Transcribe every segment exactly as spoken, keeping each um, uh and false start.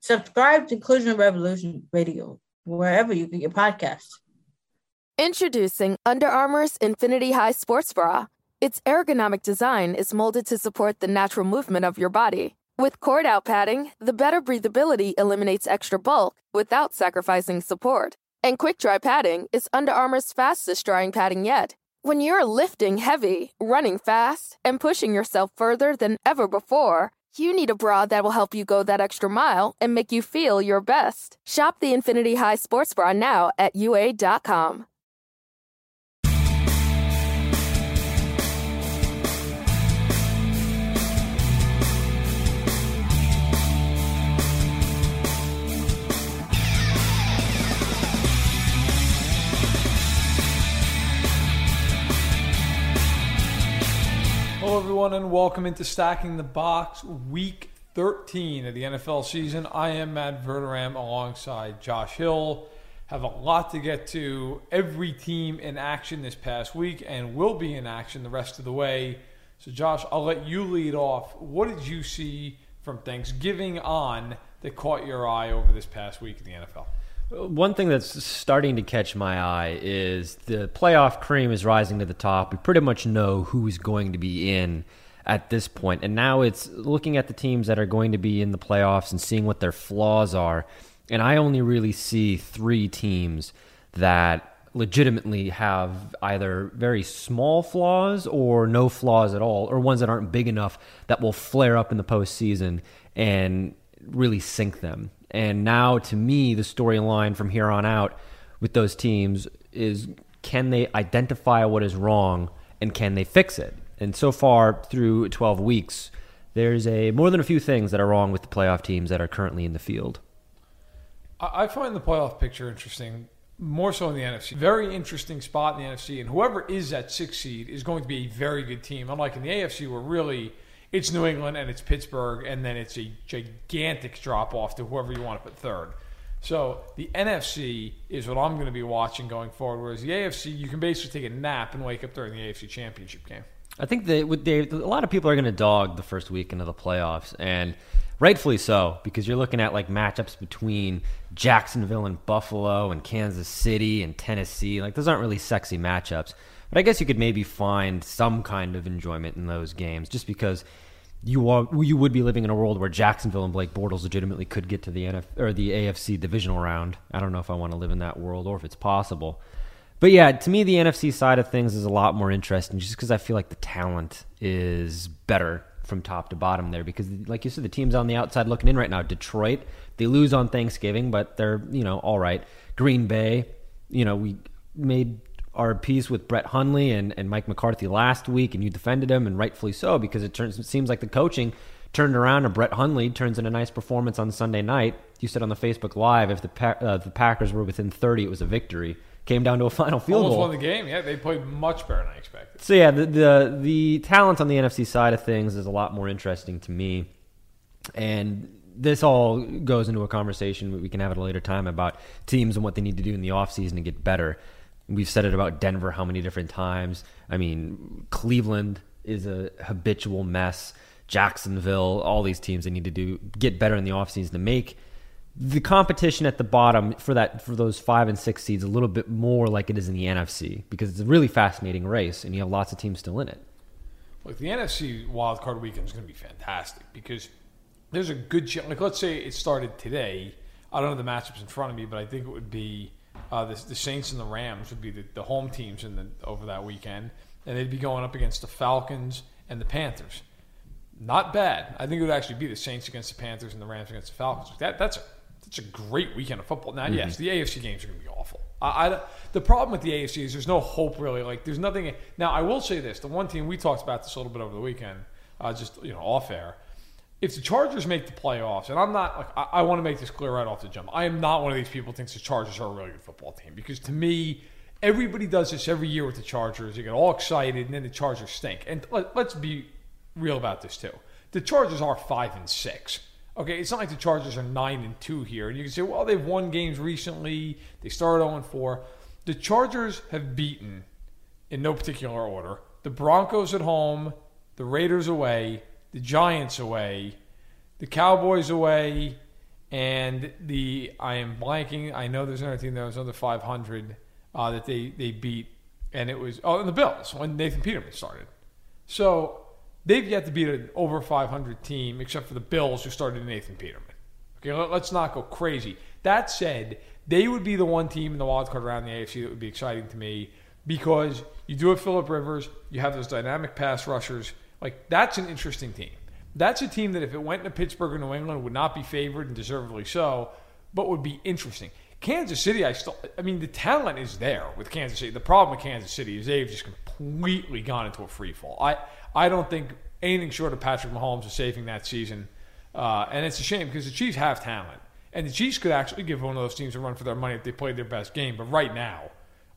Subscribe to Inclusion Revolution Radio, wherever you get your podcasts. Introducing Under Armour's Infinity High Sports Bra. Its ergonomic design is molded to support the natural movement of your body. With cord-out padding, the better breathability eliminates extra bulk without sacrificing support. And quick-dry padding is Under Armour's fastest-drying padding yet. When you're lifting heavy, running fast, and pushing yourself further than ever before, you need a bra that will help you go that extra mile and make you feel your best. Shop the Infinity High Sports Bra now at U A dot com. Hello everyone and welcome into Stacking the Box, week thirteen of the N F L season. I am Matt Verderam alongside Josh Hill. Have a lot to get to. Every team in action this past week and will be in action the rest of the way. So Josh, I'll let you lead off. What did you see from Thanksgiving on that caught your eye over this past week in the N F L? One thing that's starting to catch my eye is the playoff cream is rising to the top. We pretty much know who is going to be in at this point. And now it's looking at the teams that are going to be in the playoffs and seeing what their flaws are. And I only really see three teams that legitimately have either very small flaws or no flaws at all, or ones that aren't big enough that will flare up in the postseason and really sink them. And now, to me, the storyline from here on out with those teams is, can they identify what is wrong and can they fix it? And so far, through twelve weeks, there's a more than a few things that are wrong with the playoff teams that are currently in the field. I find the playoff picture interesting, more so in the N F C. Very interesting spot in the N F C. And whoever is that sixth seed is going to be a very good team. Unlike in the A F C, we're really... it's New England and it's Pittsburgh, and then it's a gigantic drop-off to whoever you want to put third. So the N F C is what I'm going to be watching going forward, whereas the A F C, you can basically take a nap and wake up during the A F C Championship game. I think that with Dave, a lot of people are going to dog the first weekend of the playoffs, and rightfully so, because you're looking at like matchups between Jacksonville and Buffalo and Kansas City and Tennessee. Like, those aren't really sexy matchups. But I guess you could maybe find some kind of enjoyment in those games just because you are, you would be living in a world where Jacksonville and Blake Bortles legitimately could get to the N F or the A F C divisional round. I don't know if I want to live in that world or if it's possible. But yeah, to me, the N F C side of things is a lot more interesting just because I feel like the talent is better from top to bottom there because, like you said, the teams on the outside looking in right now, Detroit, they lose on Thanksgiving, but they're, you know, all right. Green Bay, you know, we made our piece with Brett Hundley and, and Mike McCarthy last week, and you defended him, and rightfully so, because it turns it seems like the coaching turned around, and Brett Hundley turns in a nice performance on Sunday night. You said on the Facebook Live, if the pa- uh, the Packers were within thirty, it was a victory. Came down to a final field Almost goal. Almost won the game, yeah. They played much better than I expected. So, yeah, the, the, the talent on the N F C side of things is a lot more interesting to me, and this all goes into a conversation we can have at a later time about teams and what they need to do in the offseason to get better. We've said it about Denver how many different times. I mean, Cleveland is a habitual mess. Jacksonville, all these teams they need to do get better in the offseason to make the competition at the bottom for that for those five and six seeds a little bit more like it is in the N F C because it's a really fascinating race and you have lots of teams still in it. Look, the N F C wildcard weekend is going to be fantastic because there's a good chance. Like, let's say it started today. I don't know the matchups in front of me, but I think it would be Uh, the, the Saints and the Rams would be the, the home teams in the, over that weekend, and they'd be going up against the Falcons and the Panthers. Not bad. I think it would actually be the Saints against the Panthers and the Rams against the Falcons. That that's a that's a great weekend of football. Now, mm-hmm. yes, the A F C games are going to be awful. I, I, the problem with the A F C is there's no hope really. Like, there's nothing. Now, I will say this: the one team we talked about this a little bit over the weekend, uh, just you know, off air. if the Chargers make the playoffs, and I'm not, like, I, I want to make this clear right off the jump. I am not one of these people who thinks the Chargers are a really good football team, because to me, everybody does this every year with the Chargers. You get all excited, and then the Chargers stink. And let, let's be real about this, too. The Chargers are five and six. Okay, it's not like the Chargers are nine and two here. And you can say, well, they've won games recently. They started oh and four. The Chargers have beaten, in no particular order, the Broncos at home, the Raiders away, the Giants away, the Cowboys away, and the, I am blanking, I know there's another team that was under five hundred uh, that they, they beat, and it was, oh, and the Bills, when Nathan Peterman started. So they've yet to beat an over five hundred team, except for the Bills, who started Nathan Peterman. Okay, let, let's not go crazy. That said, they would be the one team in the wildcard round in the A F C that would be exciting to me, because you do have Phillip Rivers, you have those dynamic pass rushers. Like, that's an interesting team. That's a team that if it went to Pittsburgh or New England would not be favored, and deservedly so, but would be interesting. Kansas City, I still, I mean, the talent is there with Kansas City. The problem with Kansas City is they've just completely gone into a free fall. I, I don't think anything short of Patrick Mahomes is saving that season. Uh, and it's a shame, because the Chiefs have talent. And the Chiefs could actually give one of those teams a run for their money if they played their best game. But right now,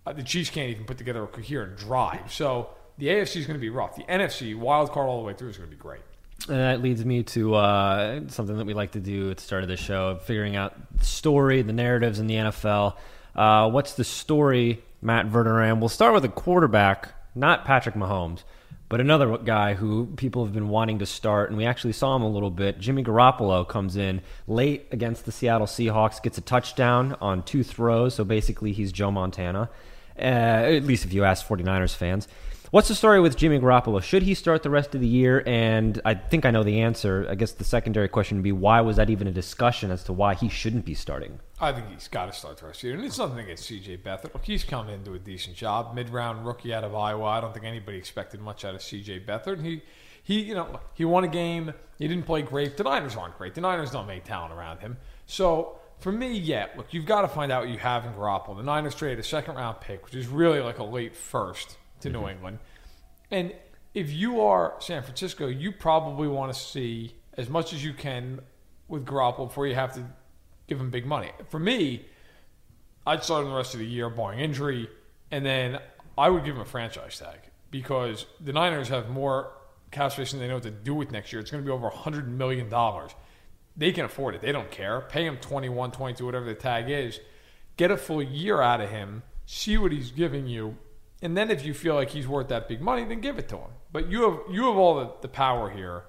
uh, the Chiefs can't even put together a coherent drive. So the A F C is going to be rough. The N F C, wild card all the way through, is going to be great. And that leads me to uh, something that we like to do at the start of the show, figuring out the story, the narratives in the N F L. Uh, what's the story, Matt Verderam? We'll start with a quarterback, not Patrick Mahomes, but another guy who people have been wanting to start, and we actually saw him a little bit. Jimmy Garoppolo comes in late against the Seattle Seahawks, gets a touchdown on two throws, so basically he's Joe Montana, uh, at least if you ask 49ers fans. What's the story with Jimmy Garoppolo? Should he start the rest of the year? And I think I know the answer. I guess the secondary question would be, why was that even a discussion as to why he shouldn't be starting? I think he's got to start the rest of the year. And it's nothing against C J. Beathard. Look, he's come into a decent job. Mid-round rookie out of Iowa. I don't think anybody expected much out of C J. Beathard. He, he, you know, he won a game. He didn't play great. The Niners aren't great. The Niners don't make talent around him. So for me, yeah, look, you've got to find out what you have in Garoppolo. The Niners traded a second-round pick, which is really like a late first, to New England. And if you are San Francisco, you probably want to see as much as you can with Garoppolo before you have to give him big money. For me, I'd start him the rest of the year, barring injury, and then I would give him a franchise tag, because the Niners have more cap space than they know what to do with next year. It's going to be over one hundred million dollars. They can afford it. They don't care. Pay him twenty-one, twenty-two, whatever the tag is. Get a full year out of him. See what he's giving you. And then if you feel like he's worth that big money, then give it to him. But you have you have all the, the power here.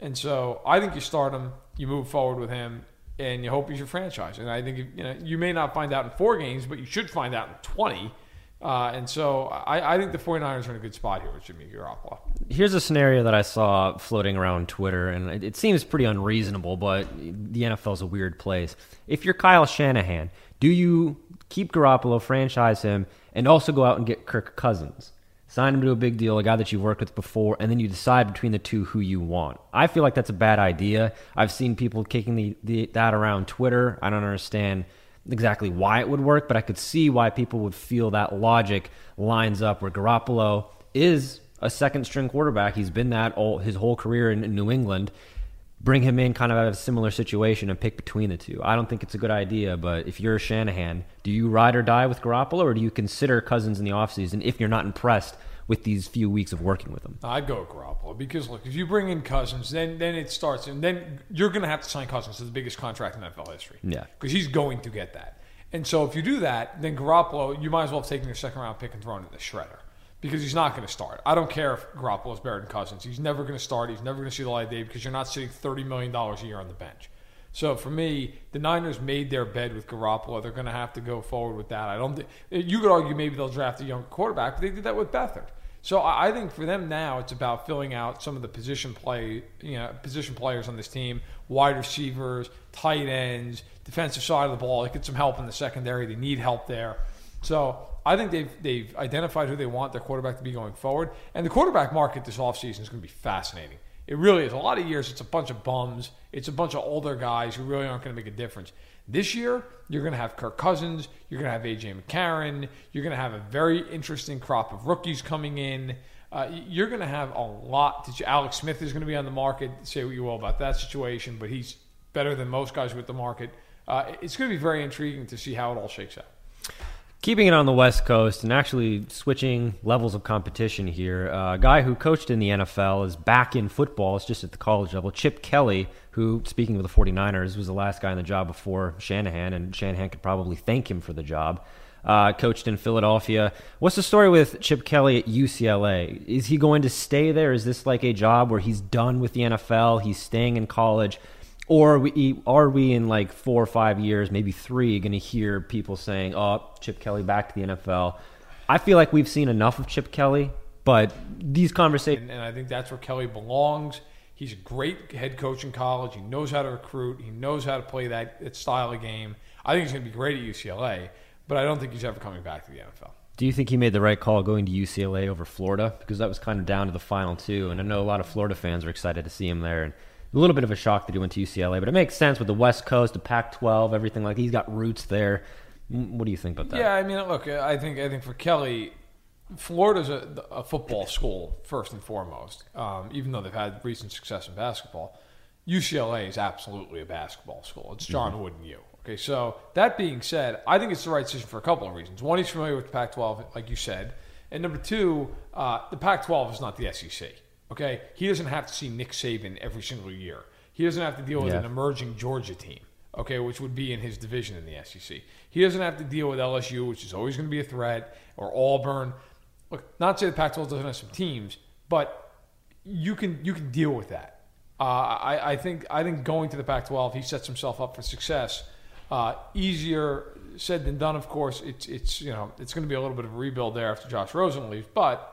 And so I think you start him, you move forward with him, and you hope he's your franchise. And I think you, you know, you may not find out in four games, but you should find out in twenty. Uh, and so I, I think the 49ers are in a good spot here with Jimmy Garoppolo. Here's a scenario that I saw floating around Twitter, and it, it seems pretty unreasonable, but the N F L is a weird place. If you're Kyle Shanahan, do you keep Garoppolo, franchise him, and also go out and get Kirk Cousins? Sign him to a big deal, a guy that you've worked with before, and then you decide between the two who you want. I feel like that's a bad idea. I've seen people kicking the, the, that around Twitter. I don't understand exactly why it would work, but I could see why people would feel that logic lines up, where Garoppolo is a second-string quarterback. He's been that all, his whole career in, in New England. Bring him in kind of out of a similar situation and pick between the two. I don't think it's a good idea, but if you're Shanahan, do you ride or die with Garoppolo, or do you consider Cousins in the offseason if you're not impressed with these few weeks of working with him? I'd go Garoppolo, because, look, if you bring in Cousins, then then it starts, and then you're going to have to sign Cousins to the biggest contract in N F L history. Yeah. Because he's going to get that. And so if you do that, then Garoppolo, you might as well have taken your second-round pick and thrown it in the shredder, because he's not going to start. I don't care if Garoppolo is better than Cousins. He's never going to start. He's never going to see the light of day, because you're not sitting thirty million dollars a year on the bench. So for me, the Niners made their bed with Garoppolo. They're going to have to go forward with that. I don't. Th- you could argue maybe they'll draft a young quarterback, but they did that with Beathard. So I think for them now, it's about filling out some of the position play, you know, position players on this team, wide receivers, tight ends, defensive side of the ball. They get some help in the secondary. They need help there. So I think they've they've identified who they want their quarterback to be going forward. And the quarterback market this offseason is going to be fascinating. It really is. A lot of years, it's a bunch of bums. It's a bunch of older guys who really aren't going to make a difference. This year, you're going to have Kirk Cousins. You're going to have A J McCarron. You're going to have a very interesting crop of rookies coming in. Uh, you're going to have a lot. To, Alex Smith is going to be on the market. Say what you will about that situation, but he's better than most guys with the market. Uh, it's going to be very intriguing to see how it all shakes out. Keeping it on the West Coast and actually switching levels of competition here, uh, a guy who coached in the N F L is back in football. It's just at the college level. Chip Kelly, who, speaking with the 49ers, was the last guy on the job before Shanahan, and Shanahan could probably thank him for the job. Uh, coached in Philadelphia. What's the story with Chip Kelly at U C L A? Is he going to stay there? Is this like a job where he's done with the N F L, he's staying in college? Or are we, are we in like four or five years, maybe three, going to hear people saying, oh, Chip Kelly back to the N F L? I feel like we've seen enough of Chip Kelly, but these conversations... And, and I think that's where Kelly belongs. He's a great head coach in college. He knows how to recruit. He knows how to play that, that style of game. I think he's going to be great at U C L A, but I don't think he's ever coming back to the N F L. Do you think he made the right call going to U C L A over Florida? Because that was kind of down to the final two, and I know a lot of Florida fans are excited to see him there, and a little bit of a shock that he went to U C L A, but it makes sense with the West Coast, the Pac twelve, everything like that. He's got roots there. What do you think about that? Yeah, I mean, look, I think I think for Kelly, Florida's a, a football school first and foremost, um, even though they've had recent success in basketball. U C L A is absolutely a basketball school. It's John mm-hmm. Wood and you. Okay, so that being said, I think it's the right decision for a couple of reasons. One, he's familiar with the Pac twelve, like you said. And number two, uh, the Pac twelve is not the S E C. Okay, he doesn't have to see Nick Saban every single year. He doesn't have to deal with yeah. an emerging Georgia team, okay, which would be in his division in the S E C. He doesn't have to deal with L S U, which is always going to be a threat, or Auburn. Look, not to say the Pac twelve doesn't have some teams, but you can you can deal with that. Uh, I, I think I think going to the Pac twelve, he sets himself up for success. Uh, easier said than done, of course. It's it's you know it's going to be a little bit of a rebuild there after Josh Rosen leaves, but.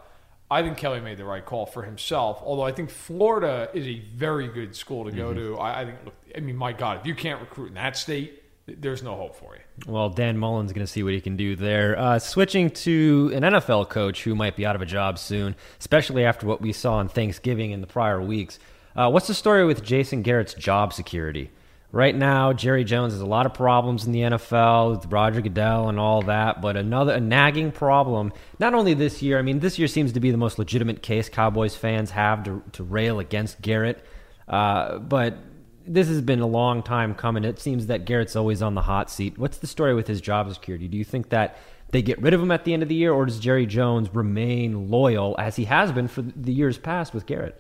I think Kelly made the right call for himself, although I think Florida is a very good school to go mm-hmm. to. I, I think, look, I mean, my God, if you can't recruit in that state, there's no hope for you. Well, Dan Mullen's going to see what he can do there. Uh, switching to an N F L coach who might be out of a job soon, especially after what we saw on Thanksgiving and the prior weeks. Uh, what's the story with Jason Garrett's job security? Right now, Jerry Jones has a lot of problems in the N F L with Roger Goodell and all that, but another a nagging problem, not only this year. I mean, this year seems to be the most legitimate case Cowboys fans have to, to rail against Garrett, uh, but this has been a long time coming. It seems that Garrett's always on the hot seat. What's the story with his job security? Do you think that they get rid of him at the end of the year, or does Jerry Jones remain loyal, as he has been for the years past with Garrett?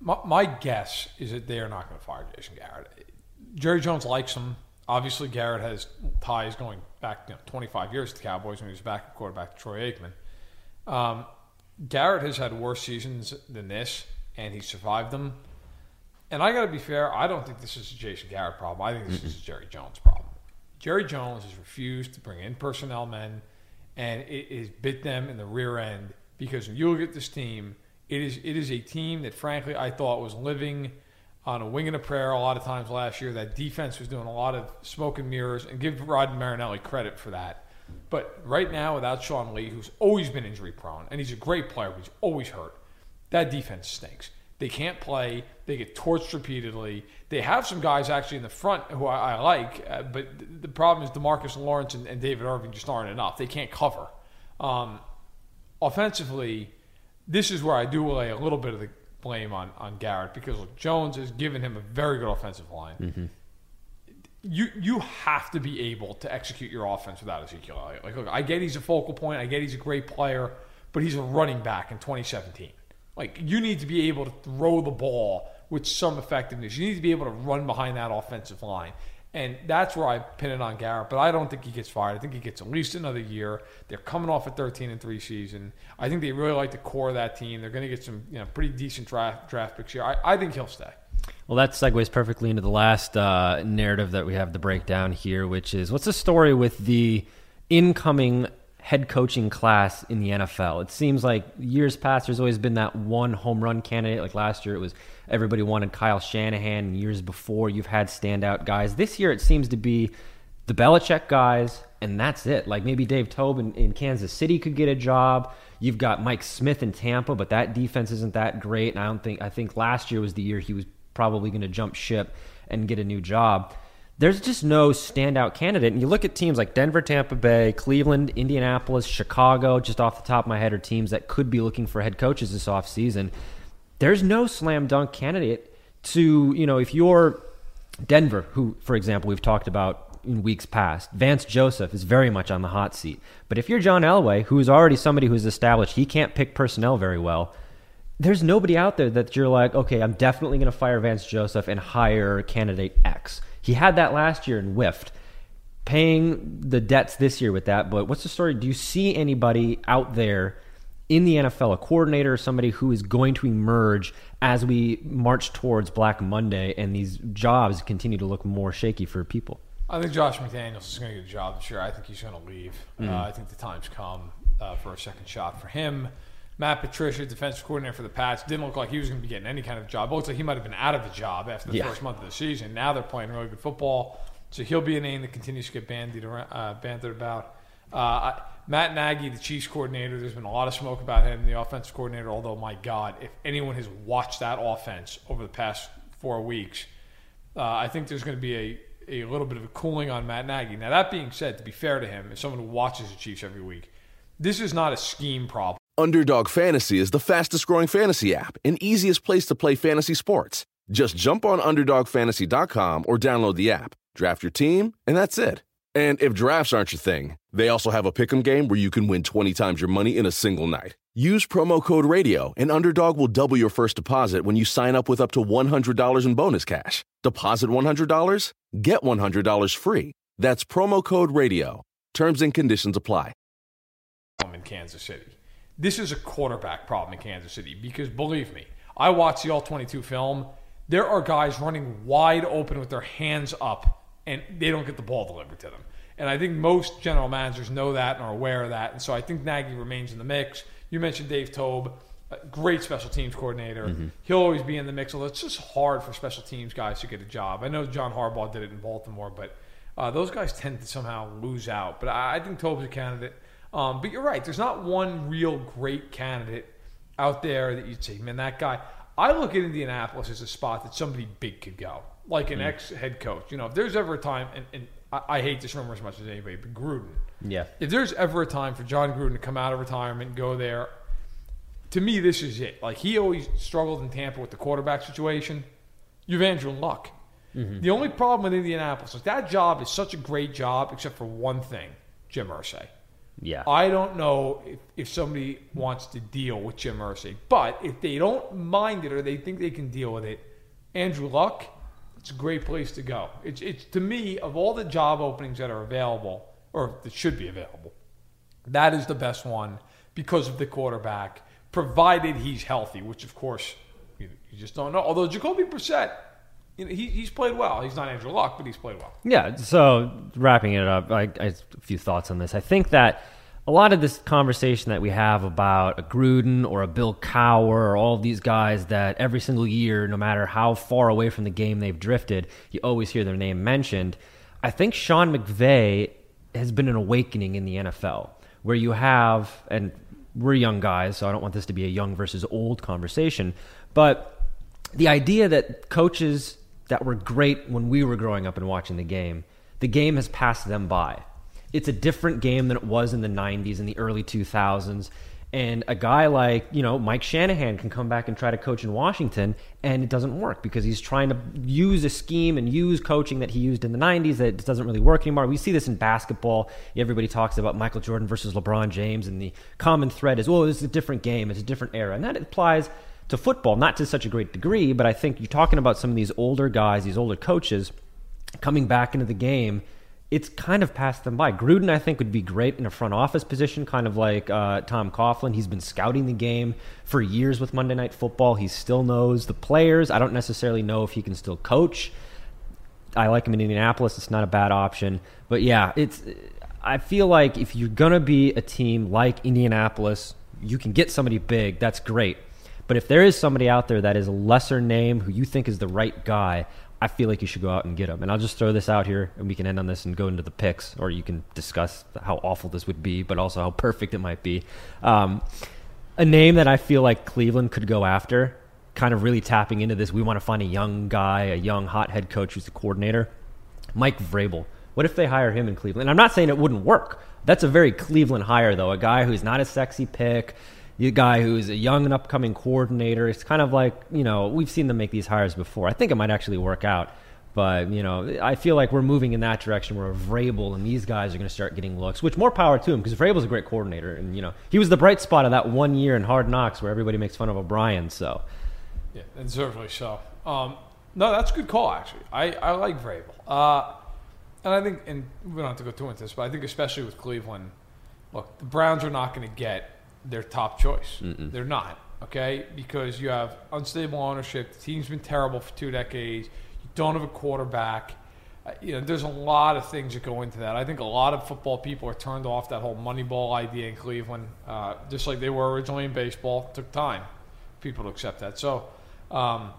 My, my guess is that they are not going to fire Jason Garrett. Jerry Jones likes him. Obviously, Garrett has ties going back you know, twenty-five years to the Cowboys when he was back quarterback to Troy Aikman. Um, Garrett has had worse seasons than this, and he survived them. And I got to be fair, I don't think this is a Jason Garrett problem. I think this Mm-mm. is a Jerry Jones problem. Jerry Jones has refused to bring in personnel men, and it has bit them in the rear end because when you look at this team, It is it is a team that, frankly, I thought was living on a wing and a prayer a lot of times last year. That defense was doing a lot of smoke and mirrors, and give Rod Marinelli credit for that. But right now, without Sean Lee, who's always been injury-prone, and he's a great player, but he's always hurt, that defense stinks. They can't play. They get torched repeatedly. They have some guys actually in the front who I, I like, uh, but th- the problem is DeMarcus Lawrence and, and David Irving just aren't enough. They can't cover. Um, offensively... This is where I do lay a little bit of the blame on, on Garrett because look, Jones has given him a very good offensive line. Mm-hmm. You you have to be able to execute your offense without Ezekiel Elliott. Like, look, I get he's a focal point. I get he's a great player, but he's a running back in twenty seventeen. Like, you need to be able to throw the ball with some effectiveness. You need to be able to run behind that offensive line. And that's where I pin it on Garrett, but I don't think he gets fired. I think he gets at least another year. They're coming off a thirteen and three season. I think they really like the core of that team. They're going to get some you know, pretty decent draft, draft picks here. I, I think he'll stay. Well, that segues perfectly into the last uh, narrative that we have to break down here, which is what's the story with the incoming head coaching class in the N F L? It seems like years past, there's always been that one home run candidate. Like last year, it was everybody wanted Kyle Shanahan. Years before, you've had standout guys. This year, it seems to be the Belichick guys, and that's it. Like maybe Dave Tobin in Kansas City could get a job. You've got Mike Smith in Tampa, but that defense isn't that great. And I don't think I think last year was the year he was probably going to jump ship and get a new job. there's just no standout candidate. And you look at teams like Denver, Tampa Bay, Cleveland, Indianapolis, Chicago, just off the top of my head, are teams that could be looking for head coaches this offseason. There's no slam dunk candidate to, you know, if you're Denver, who, for example, we've talked about in weeks past, Vance Joseph is very much on the hot seat. But if you're John Elway, who is already somebody who's established he can't pick personnel very well, there's nobody out there that you're like, okay, I'm definitely going to fire Vance Joseph and hire candidate X. He had that last year and whiffed, paying the debts this year with that. But what's the story? Do you see anybody out there in the N F L, a coordinator or somebody who is going to emerge as we march towards Black Monday and these jobs continue to look more shaky for people? I think Josh McDaniels is going to get a job this year. I think he's going to leave. Mm-hmm. Uh, I think the time's come uh, for a second shot for him. Matt Patricia, defensive coordinator for the Pats, didn't look like he was going to be getting any kind of job. It looks like he might have been out of the job after the yeah. first month of the season. Now they're playing really good football, so he'll be a name that continues to get bandied around, uh, bantered about. Uh, I, Matt Nagy, the Chiefs coordinator, there's been a lot of smoke about him, the offensive coordinator, although, my God, if anyone has watched that offense over the past four weeks, uh, I think there's going to be a, a little bit of a cooling on Matt Nagy. Now, that being said, to be fair to him, as someone who watches the Chiefs every week, this is not a scheme problem. Underdog Fantasy is the fastest-growing fantasy app and easiest place to play fantasy sports. Just jump on underdog fantasy dot com or download the app, draft your team, and that's it. And if drafts aren't your thing, they also have a pick'em game where you can win twenty times your money in a single night. Use promo code RADIO, and Underdog will double your first deposit when you sign up with up to one hundred dollars in bonus cash. Deposit one hundred dollars, get one hundred dollars free. That's promo code RADIO. Terms and conditions apply. I'm in Kansas City. This is a quarterback problem in Kansas City because, believe me, I watched the All twenty-two film. There are guys running wide open with their hands up, and they don't get the ball delivered to them. And I think most general managers know that and are aware of that. And so I think Nagy remains in the mix. You mentioned Dave Tobe, great special teams coordinator. Mm-hmm. He'll always be in the mix. Although it's just hard for special teams guys to get a job. I know John Harbaugh did it in Baltimore, but uh, those guys tend to somehow lose out. But I, I think Tobe's a candidate. Um, but you're right. There's not one real great candidate out there that you'd say, man, that guy. I look at Indianapolis as a spot that somebody big could go, like an mm. ex-head coach. You know, if there's ever a time, and, and I, I hate this rumor as much as anybody, but Gruden. Yeah. If there's ever a time for John Gruden to come out of retirement and go there, to me, this is it. Like, he always struggled in Tampa with the quarterback situation. You have Andrew Luck. Mm-hmm. The only problem with Indianapolis is that job is such a great job except for one thing, Jim Irsay. Yeah, I don't know if, if somebody wants to deal with Jim Irsay, but if they don't mind it or they think they can deal with it, Andrew Luck, it's a great place to go. It's it's to me, of all the job openings that are available or that should be available, that is the best one because of the quarterback, provided he's healthy, which of course you, you just don't know. Although Jacoby Brissett, you know, he, he's played well. He's not Andrew Luck, but he's played well. Yeah, so wrapping it up, I, I have a few thoughts on this. I think that a lot of this conversation that we have about a Gruden or a Bill Cowher or all of these guys that every single year, no matter how far away from the game they've drifted, you always hear their name mentioned. I think Sean McVay has been an awakening in the N F L where you have, and we're young guys, so I don't want this to be a young versus old conversation, but the idea that coaches that were great when we were growing up and watching the game, the game has passed them by. It's a different game than it was in the nineties and the early two thousands. And a guy like, you know, Mike Shanahan can come back and try to coach in Washington, and it doesn't work because he's trying to use a scheme and use coaching that he used in the nineties that doesn't really work anymore. We see this in basketball. Everybody talks about Michael Jordan versus LeBron James, and the common thread is, well, it's a different game. It's a different era. And that applies to football, not to such a great degree, but I think you're talking about some of these older guys, these older coaches coming back into the game. It's kind of passed them by. Gruden, I think, would be great in a front office position, kind of like uh, Tom Coughlin. He's been scouting the game for years with Monday Night Football. He still knows the players. I don't necessarily know if he can still coach. I like him in Indianapolis. It's not a bad option. But yeah, it's. I feel like if you're going to be a team like Indianapolis, you can get somebody big. That's great. But if there is somebody out there that is a lesser name who you think is the right guy, I feel like you should go out and get him. And I'll just throw this out here, and we can end on this and go into the picks, or you can discuss how awful this would be, but also how perfect it might be. Um, a name that I feel like Cleveland could go after, kind of really tapping into this, we want to find a young guy, a young hot head coach who's the coordinator, Mike Vrabel. What if they hire him in Cleveland? And I'm not saying it wouldn't work. That's a very Cleveland hire, though. A guy who's not a sexy pick, a guy who's a young and upcoming coordinator. It's kind of like, you know, we've seen them make these hires before. I think it might actually work out. But, you know, I feel like we're moving in that direction where Vrabel and these guys are going to start getting looks, which more power to him because Vrabel's a great coordinator. And, you know, he was the bright spot of that one year in Hard Knocks where everybody makes fun of O'Brien. So, yeah, and certainly so. Um, no, that's a good call, actually. I, I like Vrabel. Uh, and I think, and we don't have to go too into this, but I think especially with Cleveland, look, the Browns are not going to get their top choice. Mm-mm. They're not, okay? Because you have unstable ownership. The team's been terrible for two decades. Don't have a quarterback. Uh, you know, there's a lot of things that go into that. I think a lot of football people are turned off that whole Moneyball idea in Cleveland, uh, just like they were originally in baseball. It took time for people to accept that. So um,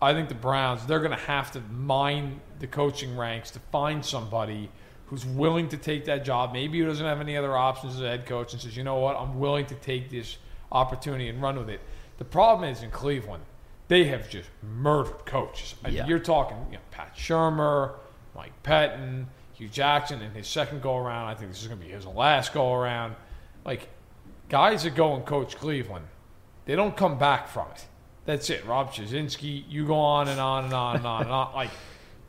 I think the Browns, they're going to have to mine the coaching ranks to find somebody who's willing to take that job. Maybe who doesn't have any other options as a head coach and says, you know what, I'm willing to take this opportunity and run with it. The problem is in Cleveland, they have just murdered coaches. I mean, yeah. You're talking you know, Pat Shermer, Mike Pettin, Hugh Jackson in his second go-around. I think this is going to be his last go-around. Like, guys that go and coach Cleveland, they don't come back from it. That's it. Rob Szysinski, you go on and on and on and on and on. Like,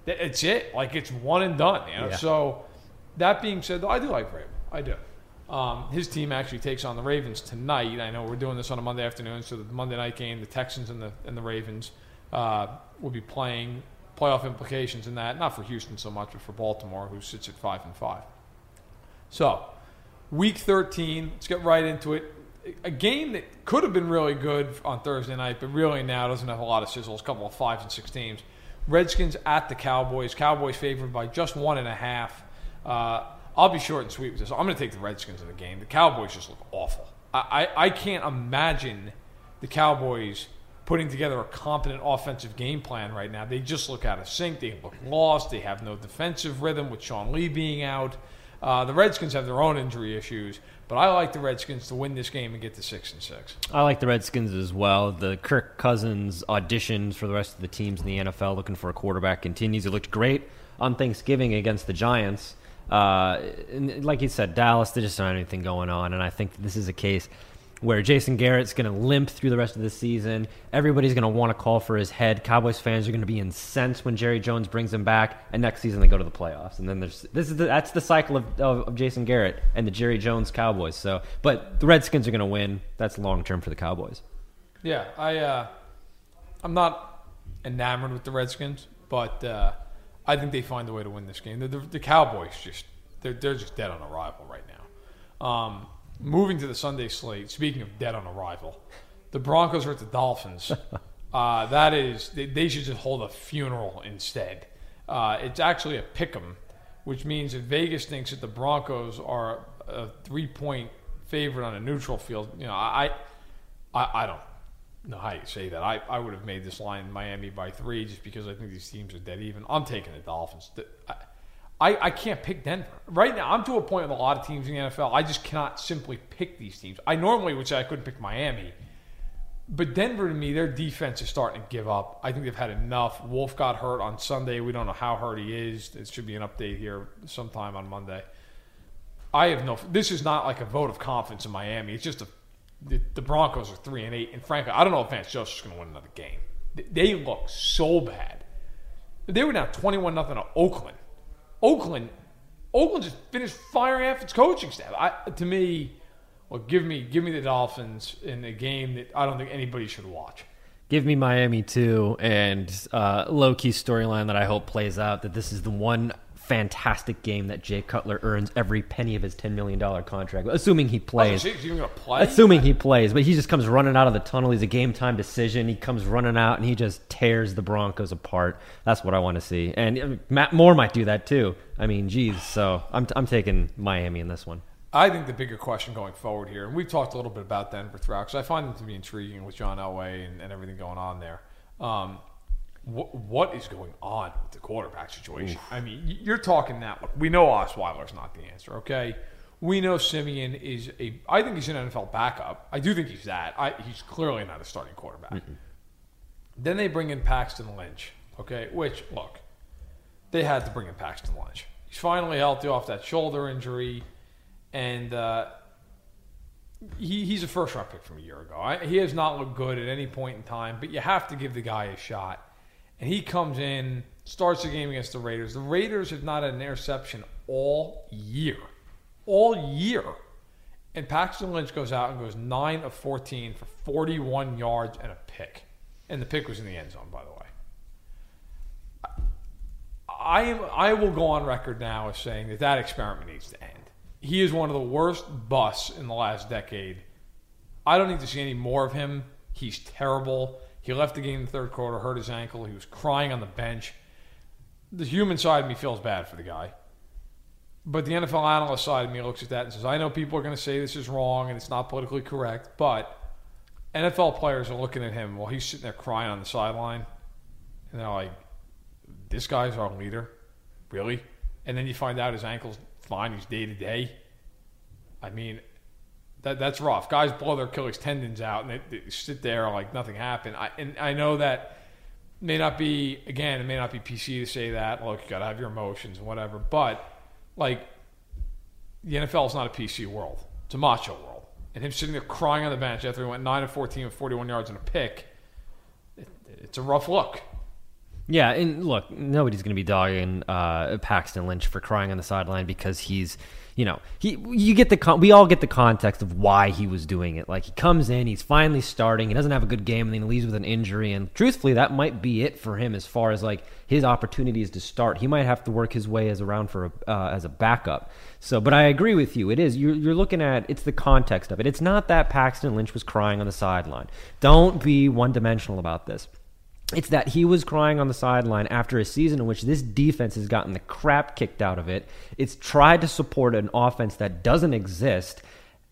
it's it. Like, it's one and done. You know? Yeah. So, that being said, though, I do like Vrabel. I do. Um, his team actually takes on the Ravens tonight. I know we're doing this on a Monday afternoon, so the Monday night game, the Texans and the and the Ravens uh, will be playing. Playoff implications in that, not for Houston so much, but for Baltimore, who sits at five and five. So, week thirteen. Let's get right into it. A game that could have been really good on Thursday night, but really now doesn't have a lot of sizzles. A couple of five and six teams. Redskins at the Cowboys. Cowboys favored by just one and a half. Uh, I'll be short and sweet with this. I'm going to take the Redskins in the game. The Cowboys just look awful. I, I, I can't imagine the Cowboys putting together a competent offensive game plan right now. They just look out of sync. They look lost. They have no defensive rhythm with Sean Lee being out. Uh, the Redskins have their own injury issues, but I like the Redskins to win this game and get to six and six. I like the Redskins as well. The Kirk Cousins auditions for the rest of the teams in the N F L looking for a quarterback continues. It looked great on Thanksgiving against the Giants. Uh, and like you said, Dallas, they just don't have anything going on, and I think this is a case where Jason Garrett's going to limp through the rest of the season. Everybody's going to want to call for his head. Cowboys fans are going to be incensed when Jerry Jones brings him back, and next season they go to the playoffs. And then there's this is the, that's the cycle of, of, of Jason Garrett and the Jerry Jones Cowboys. So, but the Redskins are going to win. That's long term for the Cowboys. Yeah, I uh, I'm not enamored with the Redskins, but. Uh, I think they find a way to win this game. The, the, the Cowboys, just they're, they're just dead on arrival right now. Um, moving to the Sunday slate, speaking of dead on arrival, the Broncos are at the Dolphins. Uh, that is, they, they should just hold a funeral instead. Uh, it's actually a pick'em, which means that Vegas thinks that the Broncos are a three-point favorite on a neutral field. You know, I, I, I don't know how you say that. I, I would have made this line in Miami by three just because I think these teams are dead even. I'm taking the Dolphins. I, I, I can't pick Denver. Right now, I'm to a point with a lot of teams in the N F L. I just cannot simply pick these teams. I normally would say I couldn't pick Miami. But Denver, to me, their defense is starting to give up. I think they've had enough. Wolf got hurt on Sunday. We don't know how hurt he is. It should be an update here sometime on Monday. I have no... This is not like a vote of confidence in Miami. It's just a... The, the Broncos are three and eight, and frankly, I don't know if Vance Joseph is going to win another game. They, they look so bad. They were down twenty-one nothing to Oakland. Oakland, Oakland just finished firing off its coaching staff. I, to me, well, give me give me the Dolphins in a game that I don't think anybody should watch. Give me Miami too, and uh, low key storyline that I hope plays out. That this is the one fantastic game that Jay Cutler earns every penny of his ten million dollars contract, assuming he plays. Oh, is he even gonna play? Assuming he plays, but he just comes running out of the tunnel. He's a game-time decision. He comes running out, and he just tears the Broncos apart. That's what I want to see. And Matt Moore might do that, too. I mean, geez, so I'm, I'm taking Miami in this one. I think the bigger question going forward here, and we've talked a little bit about Denver throughout, because I find them to be intriguing with John Elway and, and everything going on there. Um What is going on with the quarterback situation? Oof. I mean, you're talking that one. We know Osweiler's not the answer, okay? We know Simeon is a – I think he's an N F L backup. I do think he's that. I, he's clearly not a starting quarterback. Mm-mm. Then they bring in Paxton Lynch, okay, which, look, they had to bring in Paxton Lynch. He's finally healthy off that shoulder injury, and uh, he, he's a first-round pick from a year ago. I, he has not looked good at any point in time, but you have to give the guy a shot. And he comes in, starts the game against the Raiders. The Raiders have not had an interception all year. All year. And Paxton Lynch goes out and goes nine of fourteen for forty-one yards and a pick. And the pick was in the end zone, by the way. I am, I will go on record now as saying that that experiment needs to end. He is one of the worst busts in the last decade. I don't need to see any more of him. He's terrible. He left the game in the third quarter, hurt his ankle. He was crying on the bench. The human side of me feels bad for the guy. But the N F L analyst side of me looks at that and says, I know people are going to say this is wrong and it's not politically correct, but N F L players are looking at him while he's sitting there crying on the sideline. And they're like, this guy's our leader? Really? And then you find out his ankle's fine. He's day-to-day. I mean... That, that's rough. Guys blow their Achilles tendons out and they, they sit there like nothing happened. I, and I know that may not be, again, it may not be P C to say that. Look, you got to have your emotions and whatever. But, like, the N F L is not a P C world. It's a macho world. And him sitting there crying on the bench after he went nine of fourteen with forty-one yards and a pick, it, it's a rough look. Yeah, and look, nobody's going to be dogging uh, Paxton Lynch for crying on the sideline because he's, you know, he you get the con- we all get the context of why he was doing it. Like, he comes in, he's finally starting, he doesn't have a good game, and then he leaves with an injury. And truthfully, that might be it for him as far as like his opportunities to start. He might have to work his way as around for a, uh, as a backup. So, but I agree with you. It is you're, you're looking at it's the context of it. It's not that Paxton Lynch was crying on the sideline. Don't be one-dimensional about this. It's that he was crying on the sideline after a season in which this defense has gotten the crap kicked out of it. It's tried to support an offense that doesn't exist.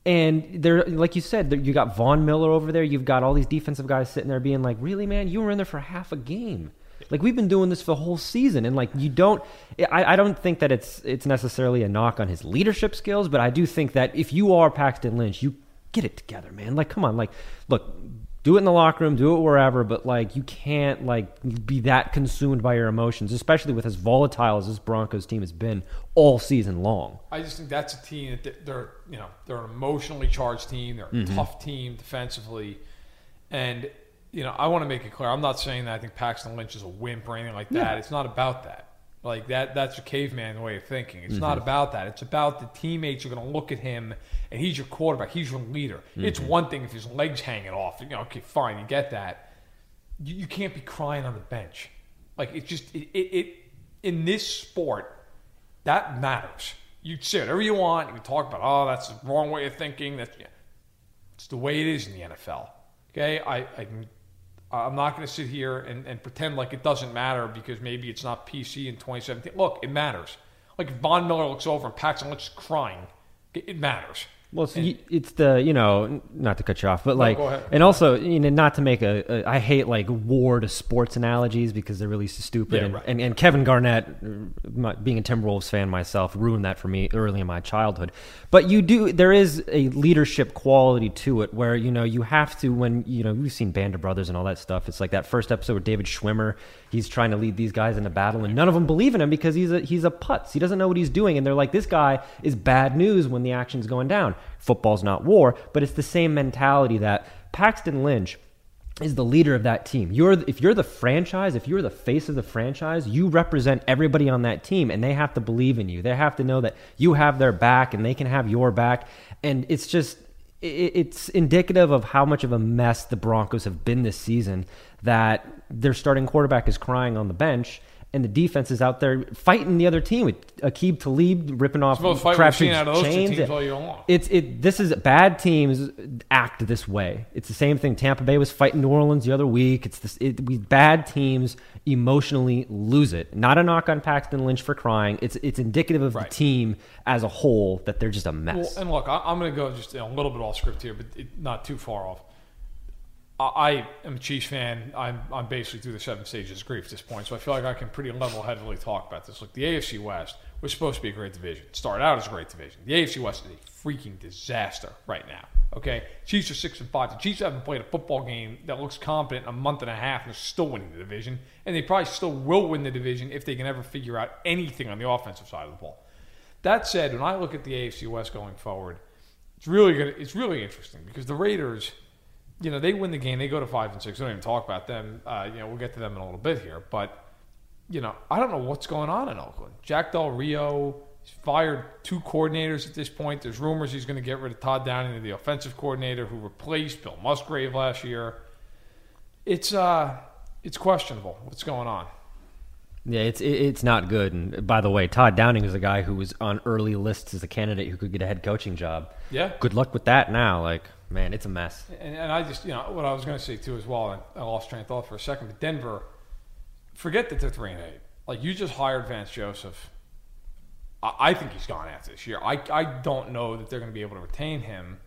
And there, like you said, you got Von Miller over there. You've got all these defensive guys sitting there being like, really, man, you were in there for half a game. Like, we've been doing this for the whole season. And, like, you don't I, – I don't think that it's it's necessarily a knock on his leadership skills, but I do think that if you are Paxton Lynch, you get it together, man. Like, come on. Like, look – do it in the locker room, do it wherever, but like you can't like be that consumed by your emotions, especially with as volatile as this Broncos team has been all season long. I just think that's a team that they're, you know, they're an emotionally charged team, they're a mm-hmm. tough team defensively, and you know, I want to make it clear, I'm not saying that I think Paxton Lynch is a wimp or anything like that. Yeah. It's not about that. Like that that's a caveman way of thinking. It's mm-hmm. not about that. It's about the teammates are going to look at him and he's your quarterback. He's your leader. Mm-hmm. It's one thing if his leg's hanging off. You know, okay, fine, you get that. You, you can't be crying on the bench. Like it's just it, it, it in this sport that matters. You say whatever you want. You can talk about oh that's the wrong way of thinking. That's yeah. It's the way it is in the N F L. Okay, I I can. I'm not going to sit here and, and pretend like it doesn't matter because maybe it's not P C in twenty seventeen. Look, it matters. Like if Von Miller looks over and Paxton Lynch is crying, it matters. Well, so and, you, it's the, you know, not to cut you off, but like, no, and also, you know, not to make a, a, I hate like war to sports analogies because they're really stupid. Yeah, and, right. and, and Kevin Garnett, being a Timberwolves fan myself, ruined that for me early in my childhood. But you do, there is a leadership quality to it where, you know, you have to, when, you know, we've seen Band of Brothers and all that stuff. It's like that first episode with David Schwimmer, he's trying to lead these guys into battle and none of them believe in him because he's a, he's a putz. He doesn't know what he's doing. And they're like, this guy is bad news when the action's going down. Football's not war, but it's the same mentality that Paxton Lynch is the leader of that team. You're if you're the franchise, if you're the face of the franchise, you represent everybody on that team and they have to believe in you. They have to know that you have their back and they can have your back. And it's just it's indicative of how much of a mess the Broncos have been this season that their starting quarterback is crying on the bench. And the defense is out there fighting the other team with Aqib Talib ripping off Crabtree's chains. All year long. It's it. This is bad teams act this way. It's the same thing. Tampa Bay was fighting New Orleans the other week. It's this. It, we bad teams emotionally lose it. Not a knock on Paxton Lynch for crying. It's it's indicative of right. the team as a whole that they're just a mess. Well, and look, I, I'm going to go just a little bit off script here, but it, not too far off. I am a Chiefs fan. I'm I'm basically through the seven stages of grief at this point, so I feel like I can pretty level-headedly talk about this. Look, the A F C West was supposed to be a great division. It started out as a great division. The A F C West is a freaking disaster right now. Okay, Chiefs are six and five. The Chiefs haven't played a football game that looks competent in a month and a half, and they're still winning the division. And they probably still will win the division if they can ever figure out anything on the offensive side of the ball. That said, when I look at the A F C West going forward, it's really good. It's really interesting because the Raiders, you know, they win the game, they go to five and six. We don't even talk about them. Uh, you know, we'll get to them in a little bit here, but you know, I don't know what's going on in Oakland. Jack Del Rio. He's fired two coordinators at this point. There's rumors he's going to get rid of Todd Downing, the offensive coordinator who replaced Bill Musgrave last year. It's uh, it's questionable what's going on. Yeah, it's it's not good. And by the way, Todd Downing is a guy who was on early lists as a candidate who could get a head coaching job. Yeah. Good luck with that now. Like, man, it's a mess. And, and I just, you know, what I was going to say too as well, and I lost train of thought for a second, but Denver, forget that they're three and eight. Like, you just hired Vance Joseph. I think he's gone after this year. I, I don't know that they're going to be able to retain him.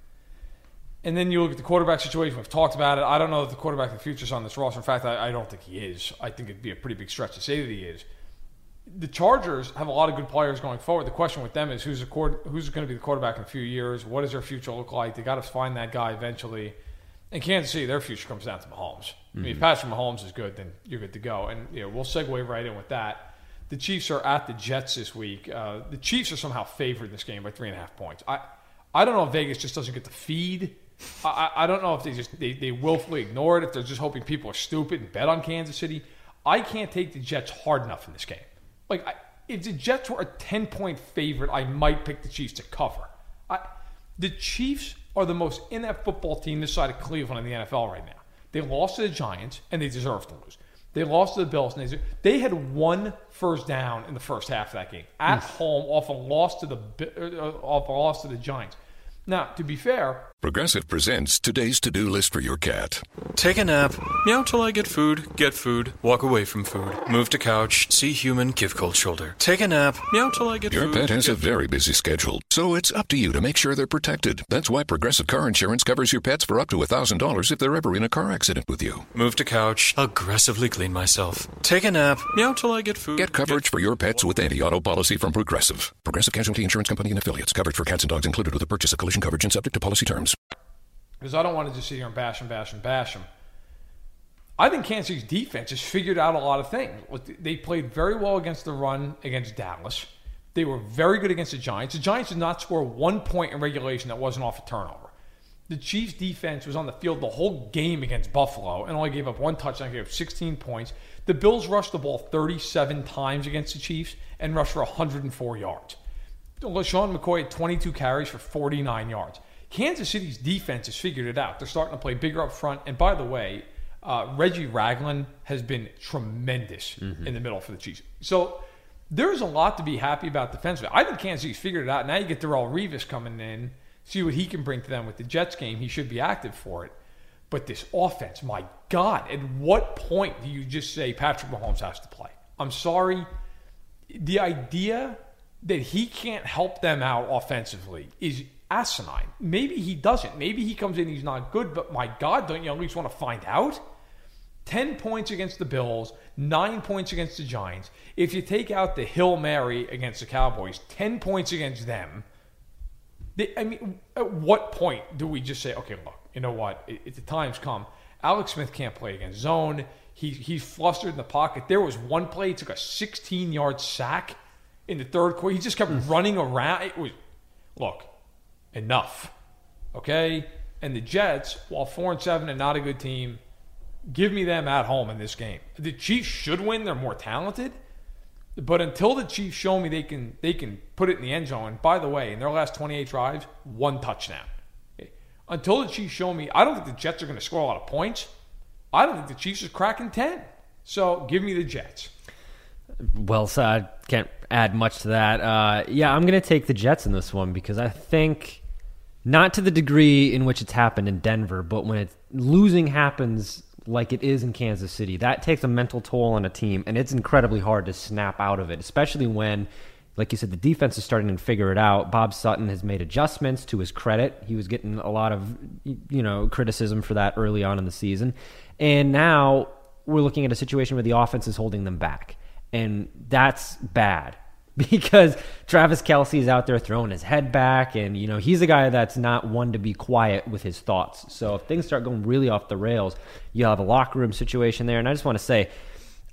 And then you look at the quarterback situation. We've talked about it. I don't know if the quarterback of the future is on this roster. In fact, I, I don't think he is. I think it'd be a pretty big stretch to say that he is. The Chargers have a lot of good players going forward. The question with them is who's, a cord, who's going to be the quarterback in a few years? What does their future look like? They got to find that guy eventually. And Kansas City, their future comes down to Mahomes. Mm-hmm. I mean, if Patrick Mahomes is good, then you're good to go. And you know, we'll segue right in with that. The Chiefs are at the Jets this week. Uh, the Chiefs are somehow favored in this game by three and a half points. I, I don't know if Vegas just doesn't get the feed. I, I don't know if they just they, they willfully ignore it, if they're just hoping people are stupid and bet on Kansas City. I can't take the Jets hard enough in this game. Like, I, if the Jets were a ten-point favorite, I might pick the Chiefs to cover. I, the Chiefs are the most inept football team this side of Cleveland in the N F L right now. They lost to the Giants, and they deserve to lose. They lost to the Bills. And they, they had one first down in the first half of that game at mm. home off a loss to the uh, off a loss to the Giants. Now, to be fair, Progressive presents today's to-do list for your cat. Take a nap, meow till I get food, get food, walk away from food, move to couch, see human, give cold shoulder. Take a nap, meow till I get your food. Your pet has a very busy schedule, so it's up to you to make sure they're protected. That's why Progressive Car Insurance covers your pets for up to one thousand dollars if they're ever in a car accident with you. Move to couch, aggressively clean myself. Take a nap, meow till I get food. Get coverage get for your pets with anti-auto policy from Progressive. Progressive Casualty Insurance Company and affiliates. Coverage for cats and dogs included with the purchase of collision coverage and subject to policy terms. Because I don't want to just sit here and bash and bash and bash them. I think Kansas City's defense has figured out a lot of things. They played very well against the run against Dallas. They were very good against the Giants. The Giants did not score one point in regulation that wasn't off a turnover. The Chiefs' defense was on the field the whole game against Buffalo and only gave up one touchdown, gave up sixteen points. The Bills rushed the ball thirty-seven times against the Chiefs and rushed for one hundred four yards. LeSean McCoy had twenty-two carries for forty-nine yards. Kansas City's defense has figured it out. They're starting to play bigger up front. And by the way, uh, Reggie Ragland has been tremendous mm-hmm. in the middle for the Chiefs. So there's a lot to be happy about defensively. I think Kansas City's figured it out. Now you get Darrelle Revis coming in, see what he can bring to them with the Jets game. He should be active for it. But this offense, my God, at what point do you just say Patrick Mahomes has to play? I'm sorry. The idea that he can't help them out offensively is asinine. Maybe he doesn't. Maybe he comes in, he's not good, but my God, don't you at least want to find out? Ten points against the Bills, nine points against the Giants. If you take out the Hail Mary against the Cowboys, ten points against them. They, I mean, at what point do we just say, okay, look, you know what? It, it, the time's come. Alex Smith can't play against zone. He, he's flustered in the pocket. There was one play, he took a sixteen-yard sack in the third quarter. He just kept mm. running around. It was, look, enough. Okay? And the Jets, while four and seven and not a good team, give me them at home in this game. The Chiefs should win. They're more talented. But until the Chiefs show me they can they can put it in the end zone, and by the way, in their last twenty-eight drives, one touchdown. Okay? Until the Chiefs show me, I don't think the Jets are going to score a lot of points. I don't think the Chiefs are cracking ten. So give me the Jets. Well said. Can't add much to that. Uh, yeah, I'm going to take the Jets in this one because I think, not to the degree in which it's happened in Denver, but when it, losing happens like it is in Kansas City, that takes a mental toll on a team, and it's incredibly hard to snap out of it, especially when, like you said, the defense is starting to figure it out. Bob Sutton has made adjustments to his credit. He was getting a lot of, you know, criticism for that early on in the season. And now we're looking at a situation where the offense is holding them back. And that's bad. because Travis Kelce is out there throwing his head back, and you know he's a guy that's not one to be quiet with his thoughts. So if things start going really off the rails, you'll have a locker room situation there. And I just want to say,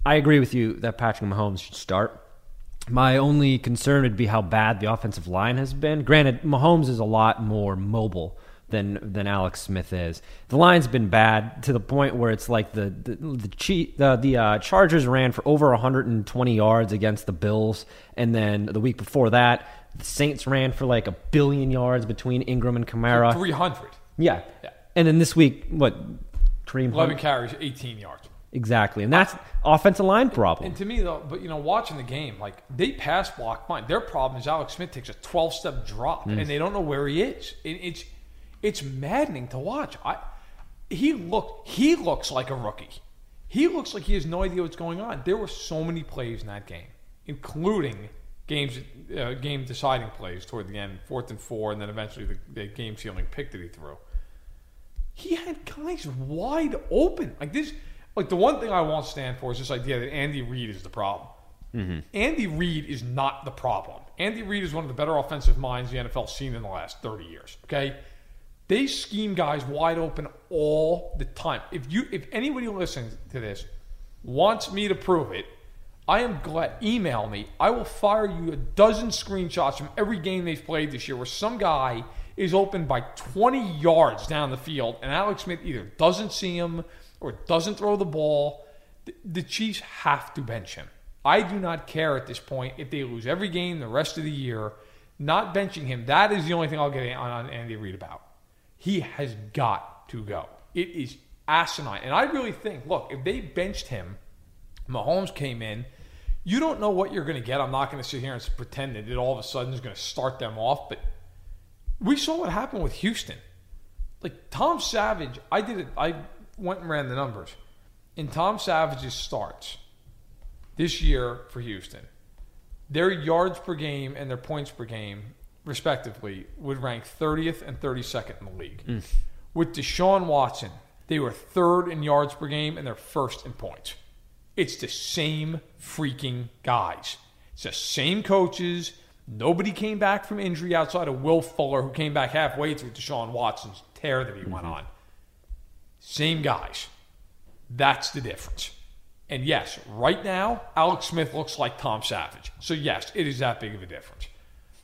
I agree with you that Patrick Mahomes should start. My only concern would be how bad the offensive line has been. Granted, Mahomes is a lot more mobile than than Alex Smith is. The line's been bad to the point where it's like the the the, cheat, the, the uh, Chargers ran for over one hundred twenty yards against the Bills, and then the week before that, the Saints ran for like a billion yards between Ingram and Kamara. three hundred. Yeah. yeah. And then this week, what? Kareem Hunt? eleven carries, eighteen yards. Exactly, and that's offensive line problem. And to me, though, but you know, watching the game, like they pass block fine. Their problem is Alex Smith takes a twelve-step drop, mm. and they don't know where he is. It, it's it's maddening to watch. I he looked he looks like a rookie. He looks like he has no idea what's going on. There were so many plays in that game, including games uh, game deciding plays toward the end, fourth and four, and then eventually the, the game sealing pick that he threw. He had guys wide open like this. Like, the one thing I won't stand for is this idea that Andy Reid is the problem. Mm-hmm. Andy Reid is not the problem. Andy Reid is one of the better offensive minds the N F L's seen in the last thirty years, okay? They scheme guys wide open all the time. If you, if anybody listening to this wants me to prove it, I am glad. Email me. I will fire you a dozen screenshots from every game they've played this year where some guy is open by twenty yards down the field, and Alex Smith either doesn't see him or doesn't throw the ball. The Chiefs have to bench him. I do not care at this point if they lose every game the rest of the year. Not benching him, that is the only thing I'll get on Andy Reid about. He has got to go. It is asinine. And I really think, look, if they benched him, Mahomes came in, you don't know what you're going to get. I'm not going to sit here and pretend that it all of a sudden is going to start them off. But we saw what happened with Houston. Like, Tom Savage, I did it. I... went and ran the numbers. In Tom Savage's starts this year for Houston, their yards per game and their points per game, respectively, would rank thirtieth and thirty-second in the league. Mm. With Deshaun Watson, they were third in yards per game and they're first in points. It's the same freaking guys. It's the same coaches. Nobody came back from injury outside of Will Fuller, who came back halfway through Deshaun Watson's tear that he mm-hmm. went on. Same guys. That's the difference. And yes, right now, Alex Smith looks like Tom Savage. So yes, it is that big of a difference.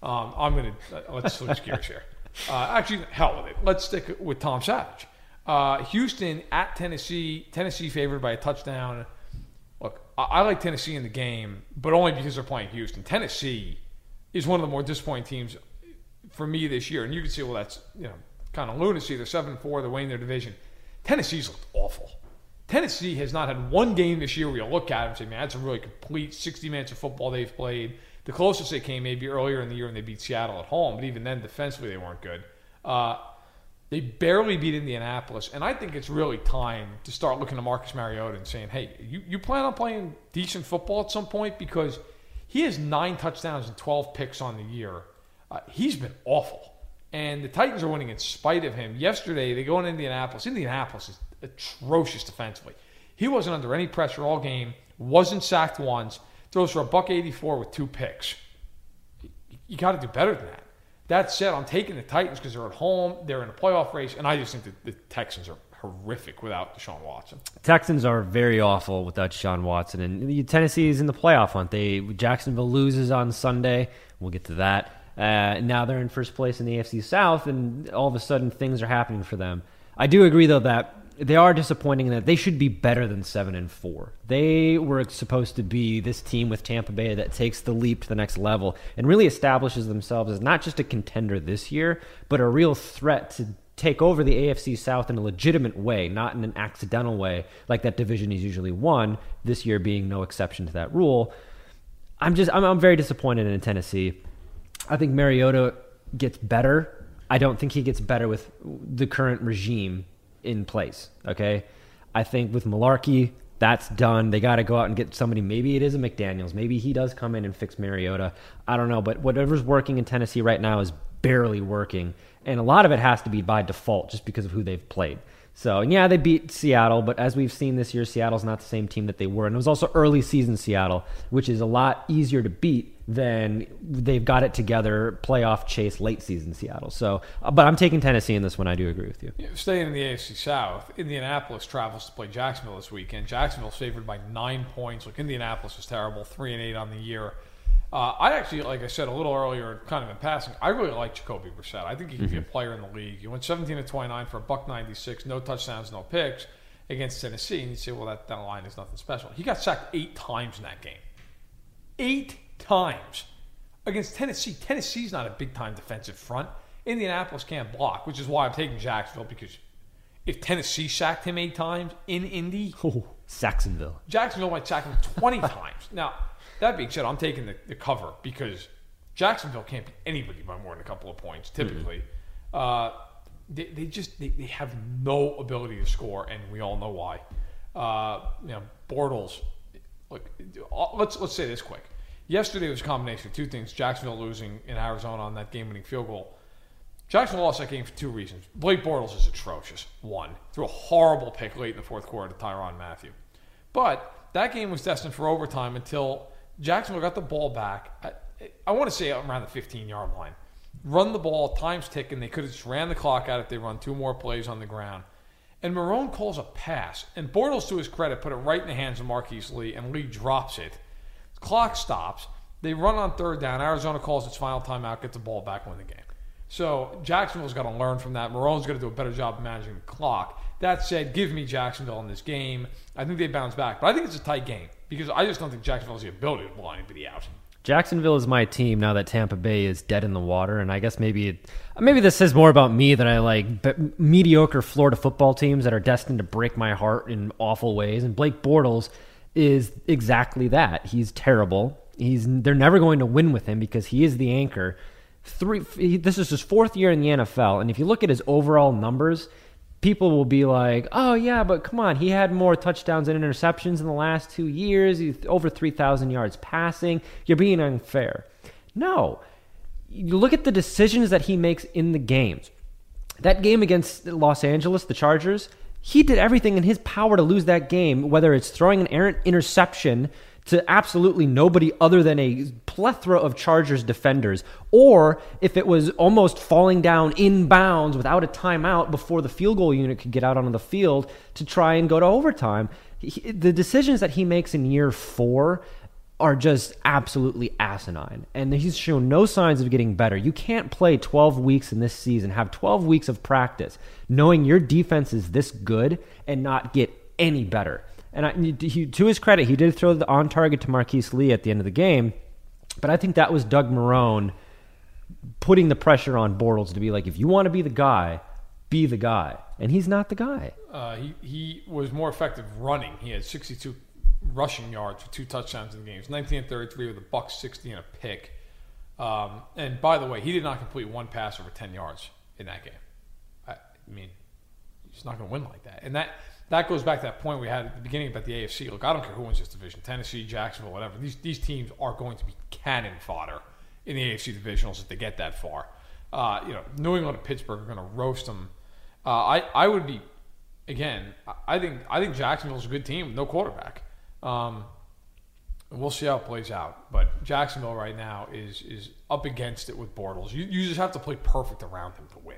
Um, I'm going to, let's switch gears here. Uh, actually, hell with it. Let's stick with Tom Savage. Uh, Houston at Tennessee. Tennessee favored by a touchdown. Look, I, I like Tennessee in the game, but only because they're playing Houston. Tennessee is one of the more disappointing teams for me this year. And you can see, well, that's you know kind of lunacy. They're seven and four. They're winning their division. Tennessee's looked awful. Tennessee has not had one game this year where you look at it and say, man, that's a really complete sixty minutes of football they've played. The closest they came maybe earlier in the year when they beat Seattle at home, but even then defensively they weren't good. Uh, they barely beat Indianapolis, and I think it's really time to start looking to Marcus Mariota and saying, hey, you, you plan on playing decent football at some point? Because he has nine touchdowns and twelve picks on the year. Uh, he's been awful. And the Titans are winning in spite of him. Yesterday, they go in Indianapolis. Indianapolis is atrocious defensively. He wasn't under any pressure all game. Wasn't sacked once. Throws for a buck eighty-four with two picks. You got to do better than that. That said, I'm taking the Titans because they're at home. They're in a playoff race. And I just think that the Texans are horrific without Deshaun Watson. Texans are very awful without Deshaun Watson. And Tennessee is in the playoff hunt. They Jacksonville loses on Sunday. We'll get to that. Uh, now they're in first place in the A F C South, and all of a sudden things are happening for them. I do agree, though, that they are disappointing and that they should be better than seven and four. They were supposed to be this team with Tampa Bay that takes the leap to the next level and really establishes themselves as not just a contender this year, but a real threat to take over the A F C South in a legitimate way, not in an accidental way like that division is usually won, this year being no exception to that rule. I'm just I'm, I'm very disappointed in Tennessee. I think Mariota gets better. I don't think he gets better with the current regime in place, okay? I think with Malarkey, that's done. They got to go out and get somebody. Maybe it is a McDaniels. Maybe he does come in and fix Mariota. I don't know, but whatever's working in Tennessee right now is barely working, and a lot of it has to be by default just because of who they've played. So, yeah, they beat Seattle, but as we've seen this year, Seattle's not the same team that they were. And it was also early season Seattle, which is a lot easier to beat than they've got it together playoff chase late season Seattle. So, but I'm taking Tennessee in this one. I do agree with you. Staying in the A F C South, Indianapolis travels to play Jacksonville this weekend. Jacksonville's favored by nine points. Look, Indianapolis is terrible, three and eight on the year. Uh, I actually, like I said a little earlier, kind of in passing, I really like Jacoby Brissett. I think he can mm-hmm. be a player in the league. He went seventeen of twenty-nine for a buck ninety-six, no touchdowns, no picks against Tennessee. And you say, well, that, that line is nothing special. He got sacked eight times in that game. Eight times against Tennessee. Tennessee's not a big-time defensive front. Indianapolis can't block, which is why I'm taking Jacksonville, because if Tennessee sacked him eight times in Indy, oh, Saxonville. Jacksonville might sack him twenty times. Now, that being said, I'm taking the, the cover because Jacksonville can't beat anybody by more than a couple of points, typically. Mm-hmm. Uh, they, they just they, they have no ability to score, and we all know why. Uh, you know, Bortles, look, let's, let's say this quick. Yesterday was a combination of two things. Jacksonville losing in Arizona on that game-winning field goal. Jacksonville lost that game for two reasons. Blake Bortles is atrocious, one. Threw a horrible pick late in the fourth quarter to Tyrann Mathieu. But that game was destined for overtime until Jacksonville got the ball back. I, I want to say around the fifteen-yard line. Run the ball, time's ticking. They could have just ran the clock out if they run two more plays on the ground. And Marone calls a pass. And Bortles, to his credit, put it right in the hands of Marquise Lee, and Lee drops it. Clock stops. They run on third down. Arizona calls its final timeout, gets the ball back, win the game. So Jacksonville's got to learn from that. Marone's got to do a better job of managing the clock. That said, give me Jacksonville in this game. I think they bounce back. But I think it's a tight game, because I just don't think Jacksonville has the ability to blow anybody out. Jacksonville is my team now that Tampa Bay is dead in the water, and I guess maybe it, maybe this says more about me than I like b- mediocre Florida football teams that are destined to break my heart in awful ways. And Blake Bortles is exactly that. He's terrible. He's they're never going to win with him because he is the anchor. Three. This is his fourth year in the N F L, and if you look at his overall numbers, people will be like, oh, yeah, but come on. He had more touchdowns and interceptions in the last two years. He's over three thousand yards passing. You're being unfair. No. You look at the decisions that he makes in the games. That game against Los Angeles, the Chargers, he did everything in his power to lose that game, whether it's throwing an errant interception to absolutely nobody other than a plethora of Chargers defenders, or if it was almost falling down in bounds without a timeout before the field goal unit could get out onto the field to try and go to overtime. He, the decisions that he makes in year four are just absolutely asinine, and he's shown no signs of getting better. You can't play twelve weeks in this season, have twelve weeks of practice, knowing your defense is this good and not get any better. And I, he, to his credit, he did throw the on target to Marquise Lee at the end of the game. But I think that was Doug Marone putting the pressure on Bortles to be like, if you want to be the guy, be the guy. And he's not the guy. Uh, he, he was more effective running. He had sixty-two rushing yards for two touchdowns in the games. nineteen and thirty-three with a buck sixty and a pick. Um, and by the way, he did not complete one pass over ten yards in that game. I, I mean, he's not going to win like that. And that... That goes back to that point we had at the beginning about the A F C. Look, I don't care who wins this division, Tennessee, Jacksonville, whatever. These these teams are going to be cannon fodder in the A F C divisionals if they get that far. Uh, you know, New England and Pittsburgh are going to roast them. Uh, I I would be, again, I think I think Jacksonville's a good team with no quarterback. Um, we'll see how it plays out. But Jacksonville right now is is up against it with Bortles. You you just have to play perfect around him to win.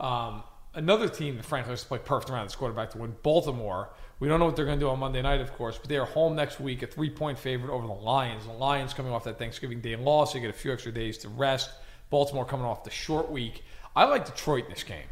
Um Another team that frankly has to play perfect around this quarterback to win, Baltimore. We don't know what they're going to do on Monday night, of course, but they are home next week, a three-point favorite over the Lions. The Lions coming off that Thanksgiving Day loss. They get a few extra days to rest. Baltimore coming off the short week. I like Detroit in this game.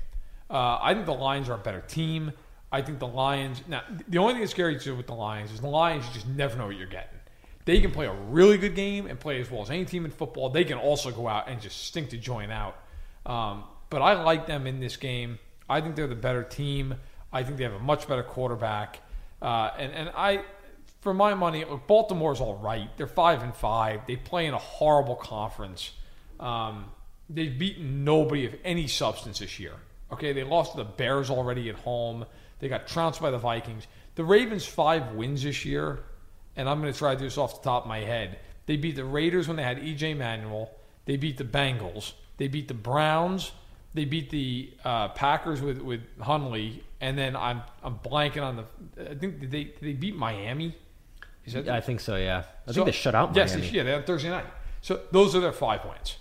Uh, I think the Lions are a better team. I think the Lions... Now, the only thing that's scary to do with the Lions is the Lions, you just never know what you're getting. They can play a really good game and play as well as any team in football. They can also go out and just stink to join out. Um, but I like them in this game. I think they're the better team. I think they have a much better quarterback. Uh, and, and I, for my money, look, Baltimore's all right. They're five and five. They play in a horrible conference. Um, they've beaten nobody of any substance this year. Okay, they lost to the Bears already at home. They got trounced by the Vikings. The Ravens' five wins this year, and I'm going to try to do this off the top of my head. They beat the Raiders when they had E J Manuel. They beat the Bengals. They beat the Browns. They beat the uh, Packers with, with Hundley, and then I'm I'm blanking on the. I think did they did they beat Miami. Is that yeah, I think so. Yeah, I so, think they shut out Miami. Yes, they, yeah, they had Thursday night. So those are their five points.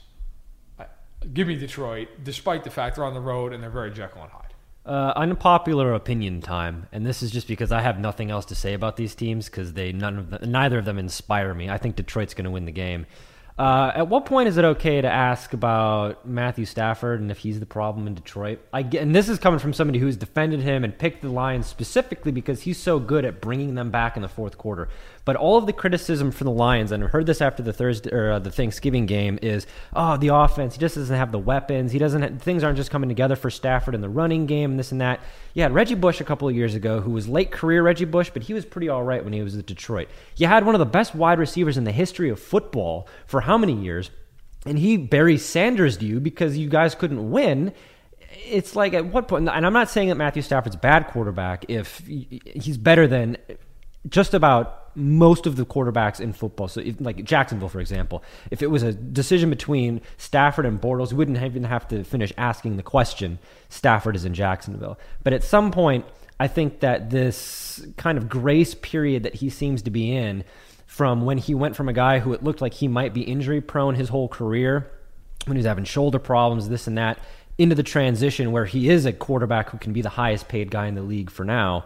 Give me Detroit, despite the fact they're on the road and they're very Jekyll and Hyde. Uh, unpopular opinion time, and this is just because I have nothing else to say about these teams because they none of the, neither of them inspire me. I think Detroit's going to win the game. Uh, at what point is it okay to ask about Matthew Stafford and if he's the problem in Detroit? I get, and this is coming from somebody who's defended him and picked the Lions specifically because he's so good at bringing them back in the fourth quarter. But all of the criticism for the Lions, and I heard this after the Thursday or uh, the Thanksgiving game, is oh the offense, he just doesn't have the weapons. He doesn't have, things aren't just coming together for Stafford in the running game and this and that. You had Reggie Bush a couple of years ago, who was late career Reggie Bush, but he was pretty all right when he was at Detroit. You had one of the best wide receivers in the history of football for how many years, and he Barry Sanders'd you because you guys couldn't win. It's like at what point, and I'm not saying that Matthew Stafford's a bad quarterback if he's better than just about most of the quarterbacks in football. So if, like Jacksonville, for example, if it was a decision between Stafford and Bortles, we wouldn't even have to finish asking the question, Stafford is in Jacksonville. But at some point, I think that this kind of grace period that he seems to be in from when he went from a guy who it looked like he might be injury prone his whole career, when he was having shoulder problems, this and that, into the transition where he is a quarterback who can be the highest paid guy in the league for now.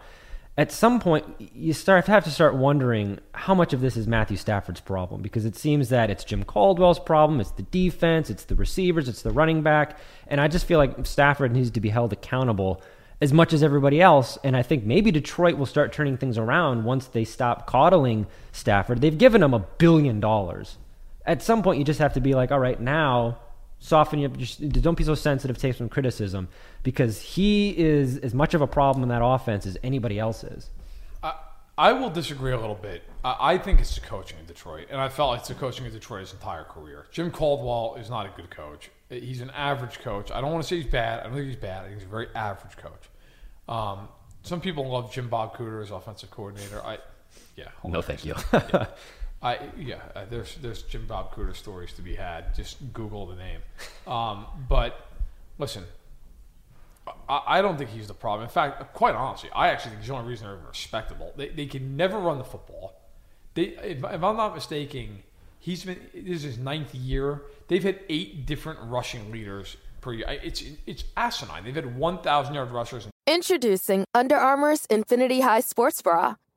At some point, you start have to start wondering how much of this is Matthew Stafford's problem, because it seems that it's Jim Caldwell's problem, it's the defense, it's the receivers, it's the running back, and I just feel like Stafford needs to be held accountable as much as everybody else, and I think maybe Detroit will start turning things around once they stop coddling Stafford. They've given him a billion dollars. At some point, you just have to be like, all right, now soften you up, just don't be so sensitive, take some criticism, because he is as much of a problem in that offense as anybody else is. I, I will disagree a little bit. I, I think it's the coaching in Detroit, and I felt like it's the coaching in Detroit his entire career. Jim Caldwell is not a good coach. He's an average coach. I don't want to say he's bad. I don't think he's bad. I think he's a very average coach. Um, some people love Jim Bob Cooter as offensive coordinator. I, yeah. No, thank you. Yeah. I yeah, uh, there's there's Jim Bob Cooter stories to be had. Just Google the name. Um, but listen, I, I don't think he's the problem. In fact, quite honestly, I actually think he's the only reason they're even respectable. They they can never run the football. They, if, if I'm not mistaken, he's been this is his ninth year. They've had eight different rushing leaders per year. It's it's asinine. They've had one thousand yard rushers. In- Introducing Under Armour's Infinity High Sports Bra.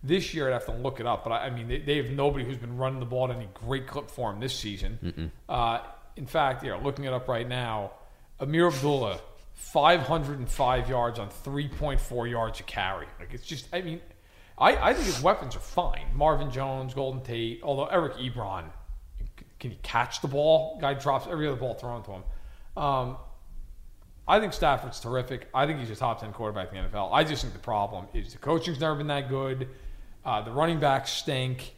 This year, I'd have to look it up, but I, I mean, they, they have nobody who's been running the ball at any great clip for him this season. Uh, in fact, you know, looking it up right now, Amir Abdullah, five hundred five yards on three point four yards a carry. Like, it's just, I mean, I, I think his weapons are fine. Marvin Jones, Golden Tate, although Eric Ebron, can he catch the ball? Guy drops every other ball thrown to him. Um, I think Stafford's terrific. I think he's a top ten quarterback in the N F L. I just think the problem is the coaching's never been that good. Uh, the running backs stink.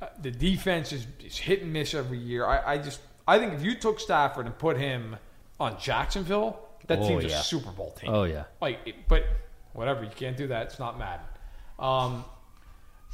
Uh, the defense is, is hit and miss every year. I, I just, I think if you took Stafford and put him on Jacksonville, that oh, team's yeah. a Super Bowl team. Oh yeah. Like, it, but whatever, you can't do that. It's not Madden. Um,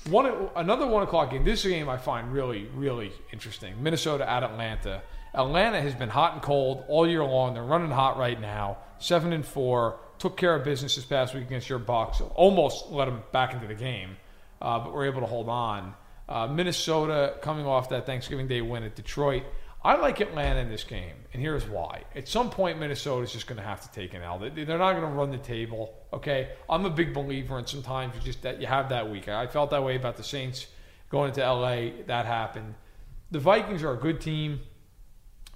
one another one o'clock game. This game I find really, really interesting. Minnesota at Atlanta. Atlanta has been hot and cold all year long. They're running hot right now. Seven and four. Took care of business this past week against your Bucs. Almost let them back into the game. Uh, but we're able to hold on. Uh, Minnesota coming off that Thanksgiving Day win at Detroit. I like Atlanta in this game, and here's why. At some point, Minnesota's just going to have to take an L. They're not going to run the table, okay? I'm a big believer in sometimes you just that you have that week. I felt that way about the Saints going into L A. That happened. The Vikings are a good team,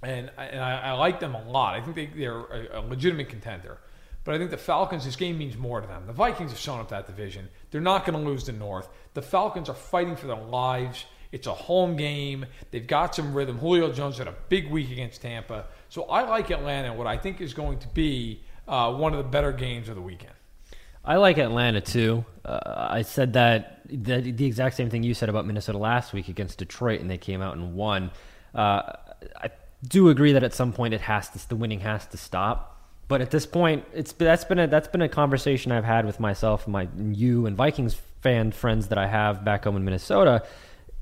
and, and I, I like them a lot. I think they, they're a, a legitimate contender. But I think the Falcons, this game means more to them. The Vikings have shown up that division. They're not going to lose the North. The Falcons are fighting for their lives. It's a home game. They've got some rhythm. Julio Jones had a big week against Tampa. So I like Atlanta, what I think is going to be uh, one of the better games of the weekend. I like Atlanta, too. Uh, I said that the, the exact same thing you said about Minnesota last week against Detroit, and they came out and won. Uh, I do agree that at some point it has to, the winning has to stop. But at this point, it's that's been a that's been a conversation I've had with myself, my you and Vikings fan friends that I have back home in Minnesota.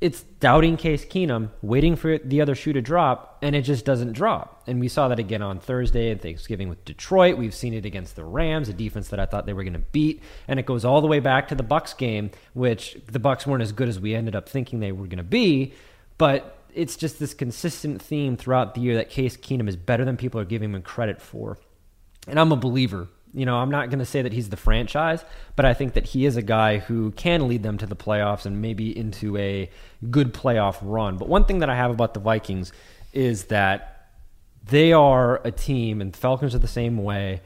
It's doubting Case Keenum, waiting for the other shoe to drop, and it just doesn't drop. And we saw that again on Thursday and Thanksgiving with Detroit. We've seen it against the Rams, a defense that I thought they were going to beat. And it goes all the way back to the Bucs game, which the Bucs weren't as good as we ended up thinking they were going to be. But it's just this consistent theme throughout the year that Case Keenum is better than people are giving him credit for. And I'm a believer. You know, I'm not going to say that he's the franchise, but I think that he is a guy who can lead them to the playoffs and maybe into a good playoff run. But one thing that I have about the Vikings is that they are a team, and the Falcons are the same way,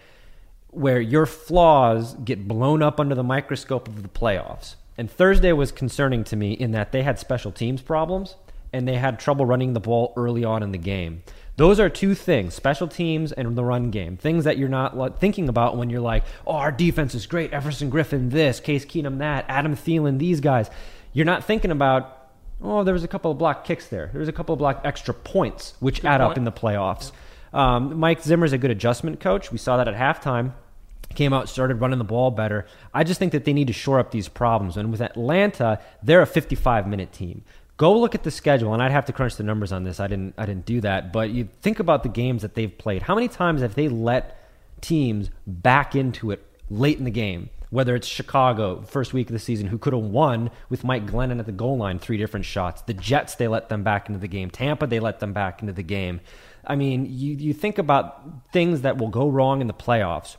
where your flaws get blown up under the microscope of the playoffs. And Thursday was concerning to me in that they had special teams problems and they had trouble running the ball early on in the game. Those are two things, special teams and the run game, things that you're not thinking about when you're like, oh, our defense is great, Everson Griffin this, Case Keenum that, Adam Thielen, these guys. You're not thinking about, oh, there was a couple of block kicks there. There was a couple of block extra points, which good add point. Up in the playoffs. Yeah. Um, Mike Zimmer's a good adjustment coach. We saw that at halftime. Came out, started running the ball better. I just think that they need to shore up these problems. And with Atlanta, they're a fifty-five minute team. Go look at the schedule, and I'd have to crunch the numbers on this. I didn't I didn't do that, but you think about the games that they've played. How many times have they let teams back into it late in the game, whether it's Chicago, first week of the season, who could have won with Mike Glennon at the goal line, three different shots. The Jets, they let them back into the game. Tampa, they let them back into the game. I mean, you, you think about things that will go wrong in the playoffs.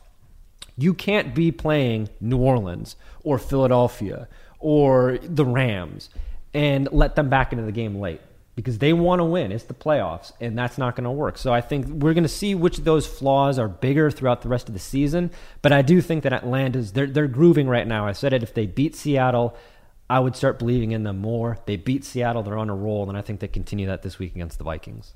You can't be playing New Orleans or Philadelphia or the Rams and let them back into the game late because they want to win. It's the playoffs, and that's not going to work. So I think we're going to see which of those flaws are bigger throughout the rest of the season. But I do think that Atlanta's, they're, they're grooving right now. I said it, if they beat Seattle, I would start believing in them more. They beat Seattle, they're on a roll, and I think they continue that this week against the Vikings.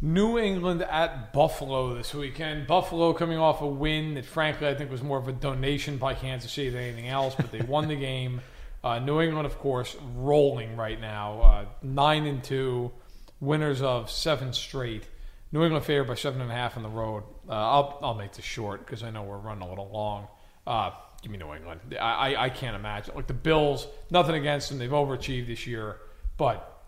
New England at Buffalo this weekend. Buffalo coming off a win that, frankly, I think was more of a donation by Kansas City than anything else, but they won the game. Uh, New England, of course, rolling right now. Uh, nine and two, winners of seven straight. New England favored by seven and a half on the road. Uh, I'll I'll make this short because I know we're running a little long. Uh, give me New England. I, I I can't imagine. Like the Bills, nothing against them. They've overachieved this year, but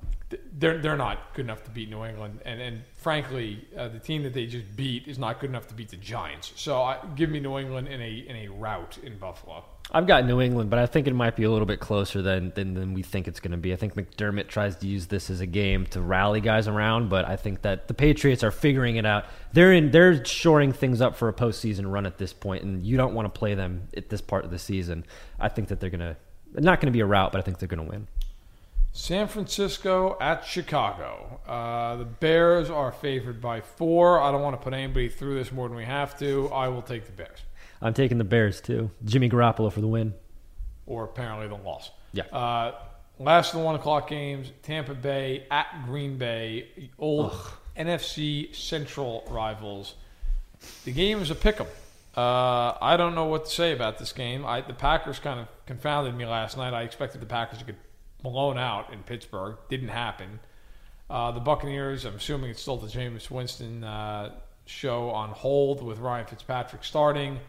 they're they're not good enough to beat New England. And and frankly, uh, the team that they just beat is not good enough to beat the Giants. So I, give me New England in a in a rout in Buffalo. I've got New England, but I think it might be a little bit closer than than, than we think it's going to be. I think McDermott tries to use this as a game to rally guys around, but I think that the Patriots are figuring it out. They're in, they're shoring things up for a postseason run at this point, and you don't want to play them at this part of the season. I think that they're going to not going to be a rout, but I think they're going to win. San Francisco at Chicago. Uh, the Bears are favored by four. I don't want to put anybody through this more than we have to. I will take the Bears. I'm taking the Bears, too. Jimmy Garoppolo for the win. Or apparently the loss. Yeah. Uh, last of the one o'clock games, Tampa Bay at Green Bay, old Ugh. N F C Central rivals. The game is a pick'em. Uh, I don't know what to say about this game. I, the Packers kind of confounded me last night. I expected the Packers to get blown out in Pittsburgh. Didn't happen. Uh, the Buccaneers, I'm assuming it's still the Jameis Winston uh, show on hold with Ryan Fitzpatrick starting.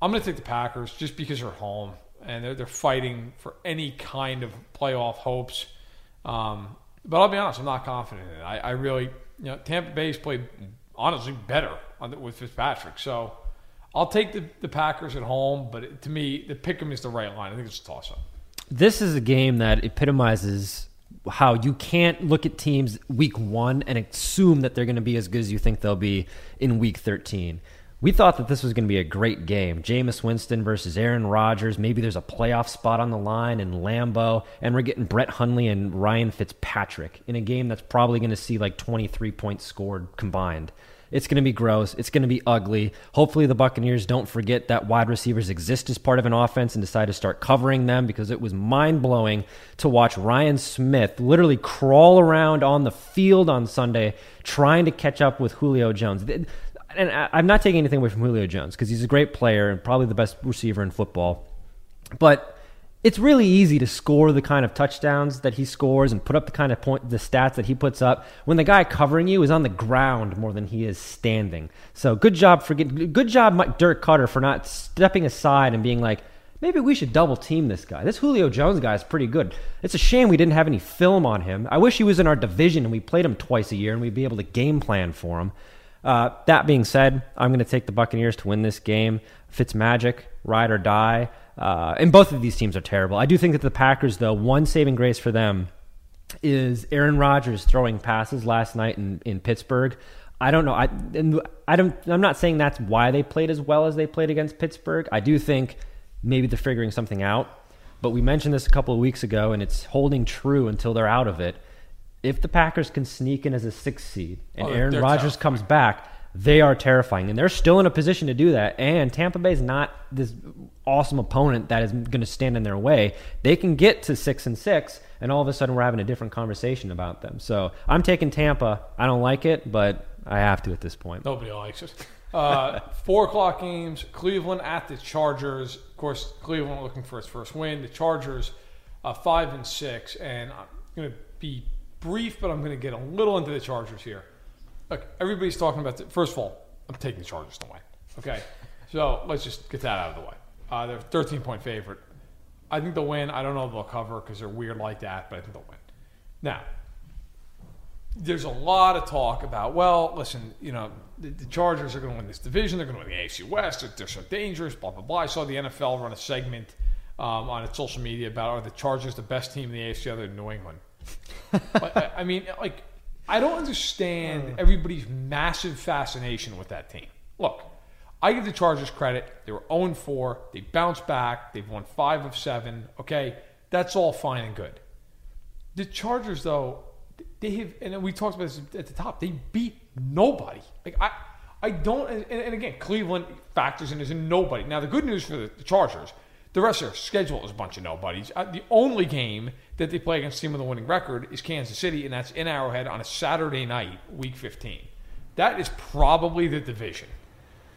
I'm going to take the Packers just because they're home and they're, they're fighting for any kind of playoff hopes. Um, but I'll be honest, I'm not confident in it. I, I really, you know, Tampa Bay's played honestly better on the, with Fitzpatrick. So I'll take the, the Packers at home, but it, to me, the pick 'em is the right line. I think it's a toss-up. This is a game that epitomizes how you can't look at teams week one and assume that they're going to be as good as you think they'll be in week thirteen. We thought that this was going to be a great game. Jameis Winston versus Aaron Rodgers. Maybe there's a playoff spot on the line in Lambeau. And we're getting Brett Hundley and Ryan Fitzpatrick in a game that's probably going to see like twenty-three points scored combined. It's going to be gross. It's going to be ugly. Hopefully the Buccaneers don't forget that wide receivers exist as part of an offense and decide to start covering them, because it was mind-blowing to watch Ryan Smith literally crawl around on the field on Sunday trying to catch up with Julio Jones. and I, I'm not taking anything away from Julio Jones because he's a great player and probably the best receiver in football. But it's really easy to score the kind of touchdowns that he scores and put up the kind of point, the stats that he puts up when the guy covering you is on the ground more than he is standing. So good job for good job, Mike, Dirk Cutter, for not stepping aside and being like, maybe we should double team this guy. This Julio Jones guy is pretty good. It's a shame we didn't have any film on him. I wish he was in our division and we played him twice a year and we'd be able to game plan for him. Uh, that being said, I'm going to take the Buccaneers to win this game. Fitzmagic, ride or die. Uh, and both of these teams are terrible. I do think that the Packers, though, one saving grace for them is Aaron Rodgers throwing passes last night in, in Pittsburgh. I don't know. I, and I don't, I'm not saying that's why they played as well as they played against Pittsburgh. I do think maybe they're figuring something out. But we mentioned this a couple of weeks ago, and it's holding true until they're out of it. If the Packers can sneak in as a sixth seed and oh, Aaron Rodgers comes back, they are terrifying, and they're still in a position to do that. And Tampa Bay is not this awesome opponent that is going to stand in their way. They can get to six and six, and all of a sudden we're having a different conversation about them. So I'm taking Tampa. I don't like it, but I have to at this point. Nobody likes it. Uh, four o'clock games, Cleveland at the Chargers. Of course, Cleveland looking for its first win. The Chargers uh, five and six, and I'm going to be brief, but I'm going to get a little into the Chargers here. Look, everybody's talking about the, first of all, I'm taking the Chargers to win. Okay, so let's just get that out of the way. Uh, they're a thirteen-point favorite. I think they'll win. I don't know if they'll cover because they're weird like that, but I think they'll win. Now, there's a lot of talk about, well, listen, you know, the, the Chargers are going to win this division. They're going to win the A F C West. They're, they're so dangerous, blah, blah, blah. I saw the N F L run a segment um, on its social media about, are the Chargers the best team in the A F C other than New England? Like, I, I mean, like... I don't understand everybody's massive fascination with that team. Look, I give the Chargers credit. They were oh and four. They bounced back. They've won five of seven. Okay, that's all fine and good. The Chargers, though, they have, and we talked about this at the top, they beat nobody. Like I, I don't, and, and again, Cleveland factors in as a nobody. Now, the good news for the, the Chargers, the rest of their schedule is a bunch of nobodies. The only game that they play against a team with a winning record is Kansas City, and that's in Arrowhead on a Saturday night, Week fifteen. That is probably the division.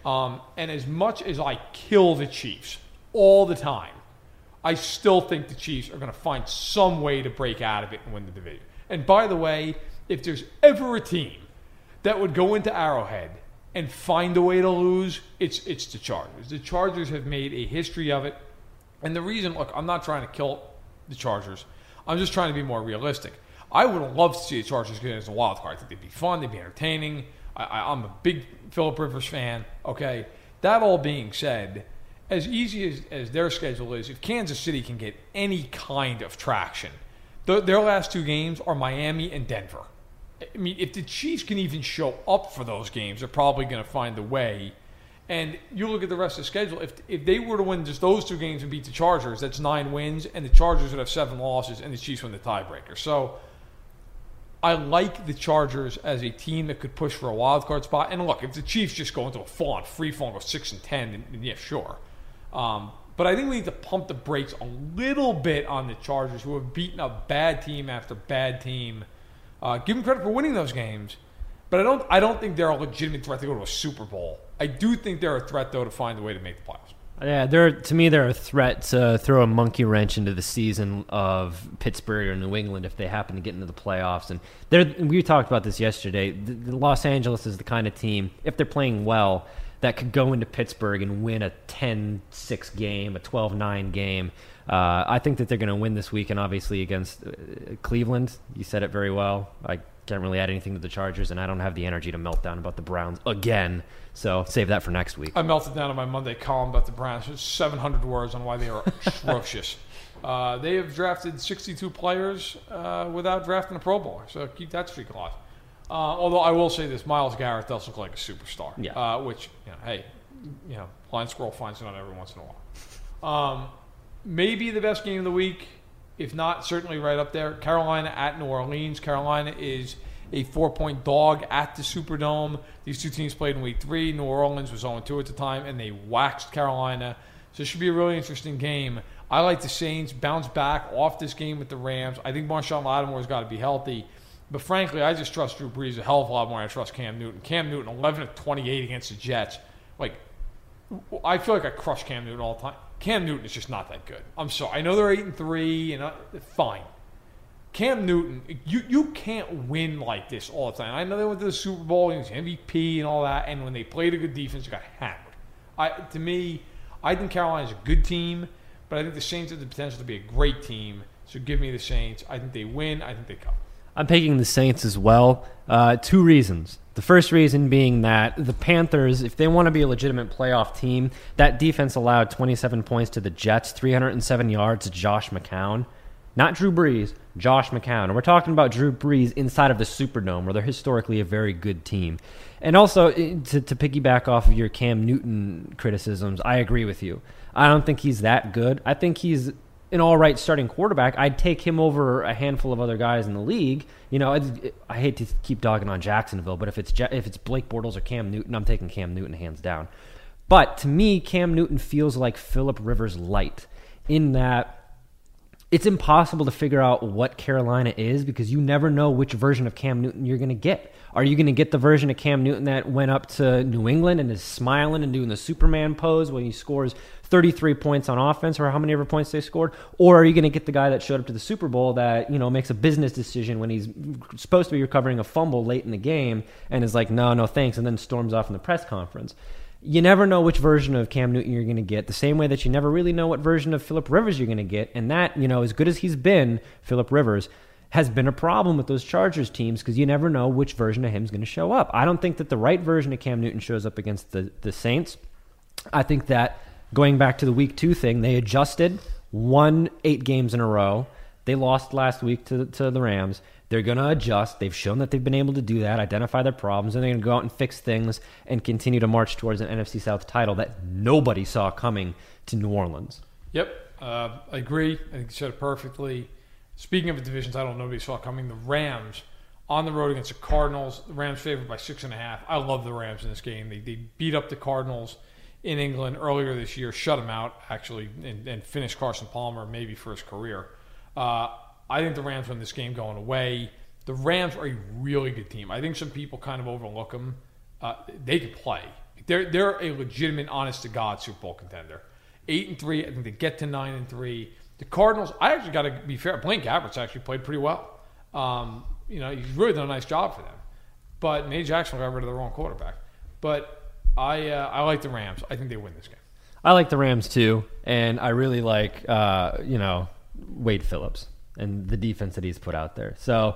Um, and as much as I kill the Chiefs all the time, I still think the Chiefs are going to find some way to break out of it and win the division. And by the way, if there's ever a team that would go into Arrowhead and find a way to lose, it's it's the Chargers. The Chargers have made a history of it. And the reason, look, I'm not trying to kill the Chargers. I'm just trying to be more realistic. I would have loved to see the Chargers get in as a wild card. I think they'd be fun. They'd be entertaining. I, I, I'm a big Phillip Rivers fan. Okay. That all being said, as easy as, as their schedule is, if Kansas City can get any kind of traction, th- their last two games are Miami and Denver. I mean, if the Chiefs can even show up for those games, they're probably going to find a way. And you look at the rest of the schedule, if if they were to win just those two games and beat the Chargers, that's nine wins, and the Chargers would have seven losses, and the Chiefs win the tiebreaker. So I like the Chargers as a team that could push for a wild card spot. And look, if the Chiefs just go into a full-on free fall and go six and ten, then, then yeah, sure. Um, but I think we need to pump the brakes a little bit on the Chargers, who have beaten up bad team after bad team. Uh, give them credit for winning those games. But I don't I don't think they're a legitimate threat to go to a Super Bowl. I do think they're a threat, though, to find a way to make the playoffs. Yeah, they're to me, they're a threat to throw a monkey wrench into the season of Pittsburgh or New England if they happen to get into the playoffs. And they're, we talked about this yesterday. The, the Los Angeles is the kind of team, if they're playing well, that could go into Pittsburgh and win a ten six game, a twelve nine game. Uh, I think that they're going to win this weekend, obviously, against uh, Cleveland. You said it very well. I can't really add anything to the Chargers, and I don't have the energy to melt down about the Browns again. So save that for next week. I melted down on my Monday column about the Browns. There's seven hundred words on why they are atrocious. Uh, they have drafted sixty-two players uh, without drafting a Pro Bowler. So keep that streak alive. Uh, although I will say this, Myles Garrett does look like a superstar. Yeah. Uh, which, you know, hey, you know, blind squirrel finds it out every once in a while. Um, maybe the best game of the week. If not, certainly right up there. Carolina at New Orleans. Carolina is a four-point dog at the Superdome. These two teams played in Week three. New Orleans was oh and two at the time, and they waxed Carolina. So it should be a really interesting game. I like the Saints bounce back off this game with the Rams. I think Marshawn Lattimore's got to be healthy. But frankly, I just trust Drew Brees a hell of a lot more than I trust Cam Newton. Cam Newton, eleven of twenty-eight against the Jets. Like, I feel like I crush Cam Newton all the time. Cam Newton is just not that good. I'm sorry. I know they're eight and three, and I, fine. Cam Newton, you, you can't win like this all the time. I know they went to the Super Bowl, he was M V P and all that, and when they played a good defense, they got hammered. I, to me, I think Carolina's a good team, but I think the Saints have the potential to be a great team, so give me the Saints. I think they win. I think they cover. I'm picking the Saints as well. Uh, two reasons. The first reason being that the Panthers, if they want to be a legitimate playoff team, that defense allowed twenty-seven points to the Jets, three hundred seven yards to Josh McCown. Not Drew Brees, Josh McCown. And we're talking about Drew Brees inside of the Superdome, where they're historically a very good team. And also, to, to piggyback off of your Cam Newton criticisms, I agree with you. I don't think he's that good. I think he's an all-right starting quarterback. I'd take him over a handful of other guys in the league. You know, I, I hate to keep dogging on Jacksonville, but if it's if it's Blake Bortles or Cam Newton, I'm taking Cam Newton hands down. But to me, Cam Newton feels like Phillip Rivers light, in that it's impossible to figure out what Carolina is, because you never know which version of Cam Newton you're going to get. Are you going to get the version of Cam Newton that went up to New England and is smiling and doing the Superman pose when he scores thirty-three points on offense, or how many ever points they scored? Or are you going to get the guy that showed up to the Super Bowl that, you know, makes a business decision when he's supposed to be recovering a fumble late in the game and is like, no, no, thanks, and then storms off in the press conference? You never know which version of Cam Newton you're going to get, the same way that you never really know what version of Phillip Rivers you're going to get. And that, you know, as good as he's been, Phillip Rivers has been a problem with those Chargers teams, because you never know which version of him is going to show up. I don't think that the right version of Cam Newton shows up against the, the Saints. I think that, going back to the week two thing, they adjusted, won eight games in a row. They lost last week to, to the Rams. They're going to adjust. They've shown that they've been able to do that, identify their problems, and they're going to go out and fix things and continue to march towards an N F C South title that nobody saw coming to New Orleans. Yep, uh, I agree. I think you said it perfectly. Speaking of a division title nobody saw coming, the Rams on the road against the Cardinals. The Rams favored by six and a half. I love the Rams in this game. They, they beat up the Cardinals in England earlier this year, shut him out, actually, and, and finished Carson Palmer maybe for his career. Uh, I think the Rams win this game going away. The Rams are a really good team. I think some people kind of overlook them. Uh, they can play. They're they're a legitimate, honest-to-God Super Bowl contender. Eight and three. I think they get to nine and three. The Cardinals, I actually got to be fair. Blaine Gabbert's actually played pretty well. Um, you know, he's really done a nice job for them. But Nate Jackson got rid of the wrong quarterback. But I uh, I like the Rams. I think they win this game. I like the Rams too, and I really like uh, you know Wade Phillips and the defense that he's put out there. So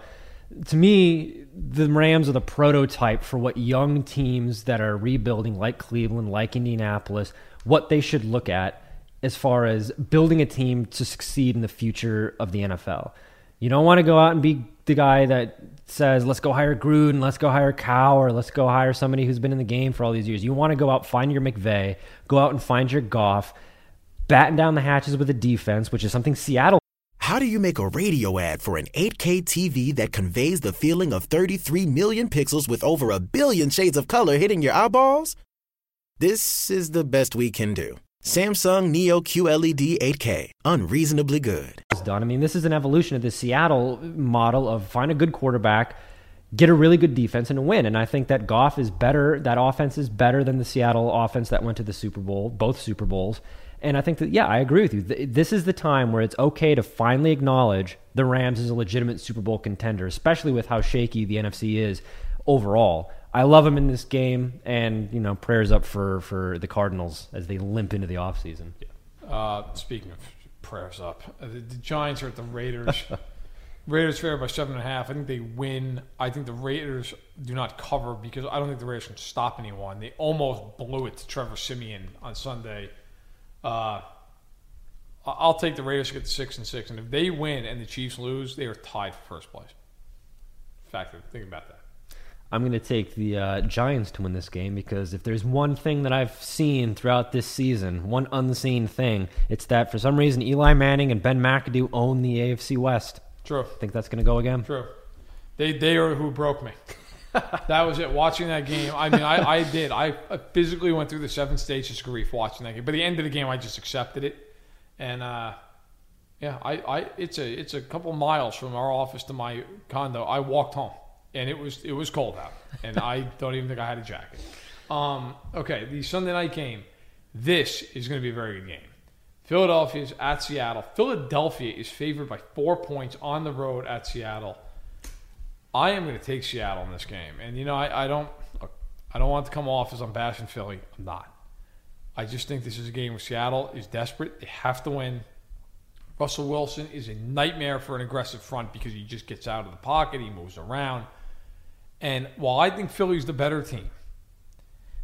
to me, the Rams are the prototype for what young teams that are rebuilding, like Cleveland, like Indianapolis, what they should look at as far as building a team to succeed in the future of the N F L. You don't want to go out and be the guy that says, let's go hire Gruden, let's go hire Cow, or let's go hire somebody who's been in the game for all these years. You want to go out, find your McVay, go out and find your Goff, batten down the hatches with a defense, which is something Seattle. How do you make a radio ad for an eight K T V that conveys the feeling of thirty-three million pixels with over a billion shades of color hitting your eyeballs? This is the best we can do. Samsung Neo Q L E D eight K. Unreasonably good. Done. I mean, this is an evolution of the Seattle model of find a good quarterback, get a really good defense, and win. And I think that Goff is better, that offense is better than the Seattle offense that went to the Super Bowl, both Super Bowls. And I think that, yeah, I agree with you. This is the time where it's okay to finally acknowledge the Rams as a legitimate Super Bowl contender, especially with how shaky the N F C is overall. I love him in this game, and, you know, prayers up for, for the Cardinals as they limp into the offseason. Yeah. Uh, speaking of prayers up, the, the Giants are at the Raiders. Raiders favored by seven and a half. I think they win. I think the Raiders do not cover because I don't think the Raiders can stop anyone. They almost blew it to Trevor Siemian on Sunday. Uh, I'll take the Raiders to get to six and six, and if they win and the Chiefs lose, they are tied for first place. In fact, think about that. I'm going to take the uh, Giants to win this game, because if there's one thing that I've seen throughout this season, one unseen thing, it's that for some reason Eli Manning and Ben McAdoo own the A F C West. True. I think that's going to go again. True. They they are who broke me. That was it. Watching that game, I mean, I, I did. I physically went through the seven stages of grief watching that game. By the end of the game, I just accepted it. And uh, Yeah, I, I it's a it's a couple miles from our office to my condo. I walked home, and it was it was cold out, and I don't even think I had a jacket. Um, okay, the Sunday night game. This is going to be a very good game. Philadelphia is at Seattle. Philadelphia is favored by four points on the road at Seattle. I am going to take Seattle in this game, and you know I, I don't I don't want it to come off as I'm bashing Philly. I'm not. I just think this is a game where Seattle is desperate. They have to win. Russell Wilson is a nightmare for an aggressive front because he just gets out of the pocket. He moves around. And while I think Philly's the better team,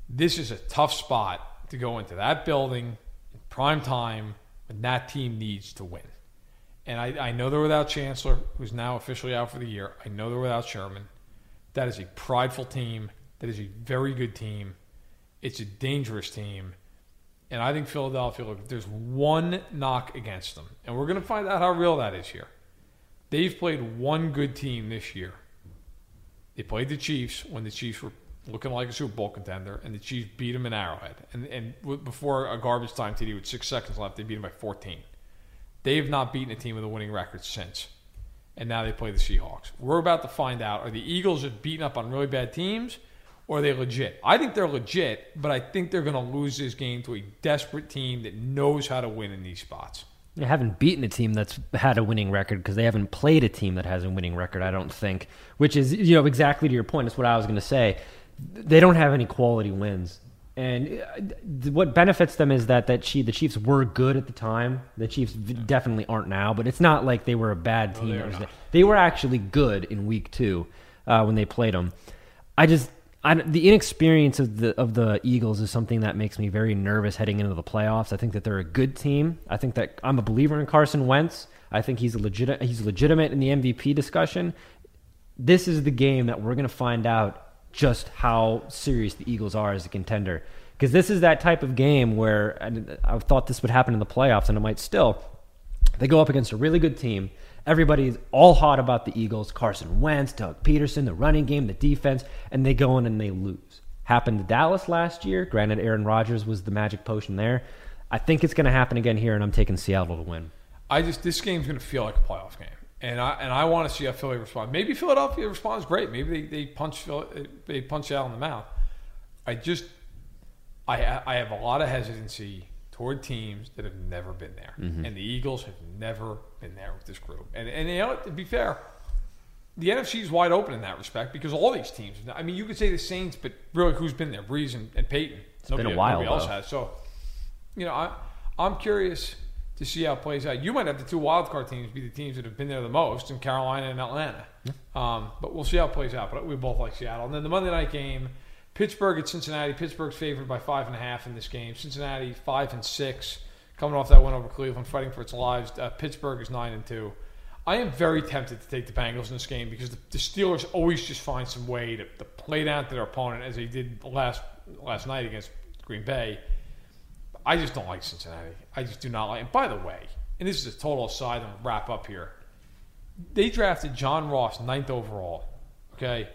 this is a tough spot to go into that building in prime time when that team needs to win. And I, I know they're without Chancellor, who's now officially out for the year. I know they're without Sherman. That is a prideful team. That is a very good team. It's a dangerous team. And I think Philadelphia, look, there's one knock against them. And we're going to find out how real that is here. They've played one good team this year. They played the Chiefs when the Chiefs were looking like a Super Bowl contender, and the Chiefs beat them in Arrowhead. And, and before a garbage time T D with six seconds left, they beat them by fourteen. They have not beaten a team with a winning record since. And now they play the Seahawks. We're about to find out, are the Eagles just beating up on really bad teams? Or are they legit? I think they're legit, but I think they're going to lose this game to a desperate team that knows how to win in these spots. They haven't beaten a team that's had a winning record because they haven't played a team that has a winning record, I don't think, which is, you know, exactly to your point. That's what I was going to say. They don't have any quality wins. And what benefits them is that, that she, the Chiefs were good at the time. The Chiefs yeah. definitely aren't now, but it's not like they were a bad team. No, they, they were actually good in week two uh, when they played them. I just... I, the inexperience of the of the Eagles is something that makes me very nervous heading into the playoffs. I think that they're a good team. I think that I'm a believer in Carson Wentz. I think he's a legit he's legitimate in the M V P discussion. This is the game that we're going to find out just how serious the Eagles are as a contender, because this is that type of game where I, I thought this would happen in the playoffs, and it might still. They go up against a really good team. Everybody's all hot about the Eagles, Carson Wentz, Doug Peterson, the running game, the defense, and they go in and they lose. Happened to Dallas last year. Granted, Aaron Rodgers was the magic potion there. I think it's going to happen again here, and I'm taking Seattle to win. I just This game's going to feel like a playoff game, and I and I want to see how Philly responds. Maybe Philadelphia responds great. Maybe they, they punch Philly, they punch out in the mouth. I just I I have a lot of hesitancy toward teams that have never been there. Mm-hmm. And the Eagles have never been there with this group. And, and you know, to be fair, the N F C is wide open in that respect because all these teams, I mean, you could say the Saints, but really who's been there? Breeze and, and Peyton. It's nobody, been a while, nobody else has. So, you know, I, I'm curious to see how it plays out. You might have the two wildcard teams be the teams that have been there the most in Carolina and Atlanta. Mm-hmm. Um, but we'll see how it plays out. But we both like Seattle. And then the Monday night game, Pittsburgh at Cincinnati. Pittsburgh's favored by five and a half in this game. Cincinnati five and six, coming off that win over Cleveland, fighting for its lives. Uh, Pittsburgh is nine and two. I am very tempted to take the Bengals in this game because the, the Steelers always just find some way to, to play down to their opponent, as they did last last night against Green Bay. I just don't like Cincinnati. I just do not like. And by the way, and this is a total aside, and we'll wrap up here. They drafted John Ross ninth overall. Okay.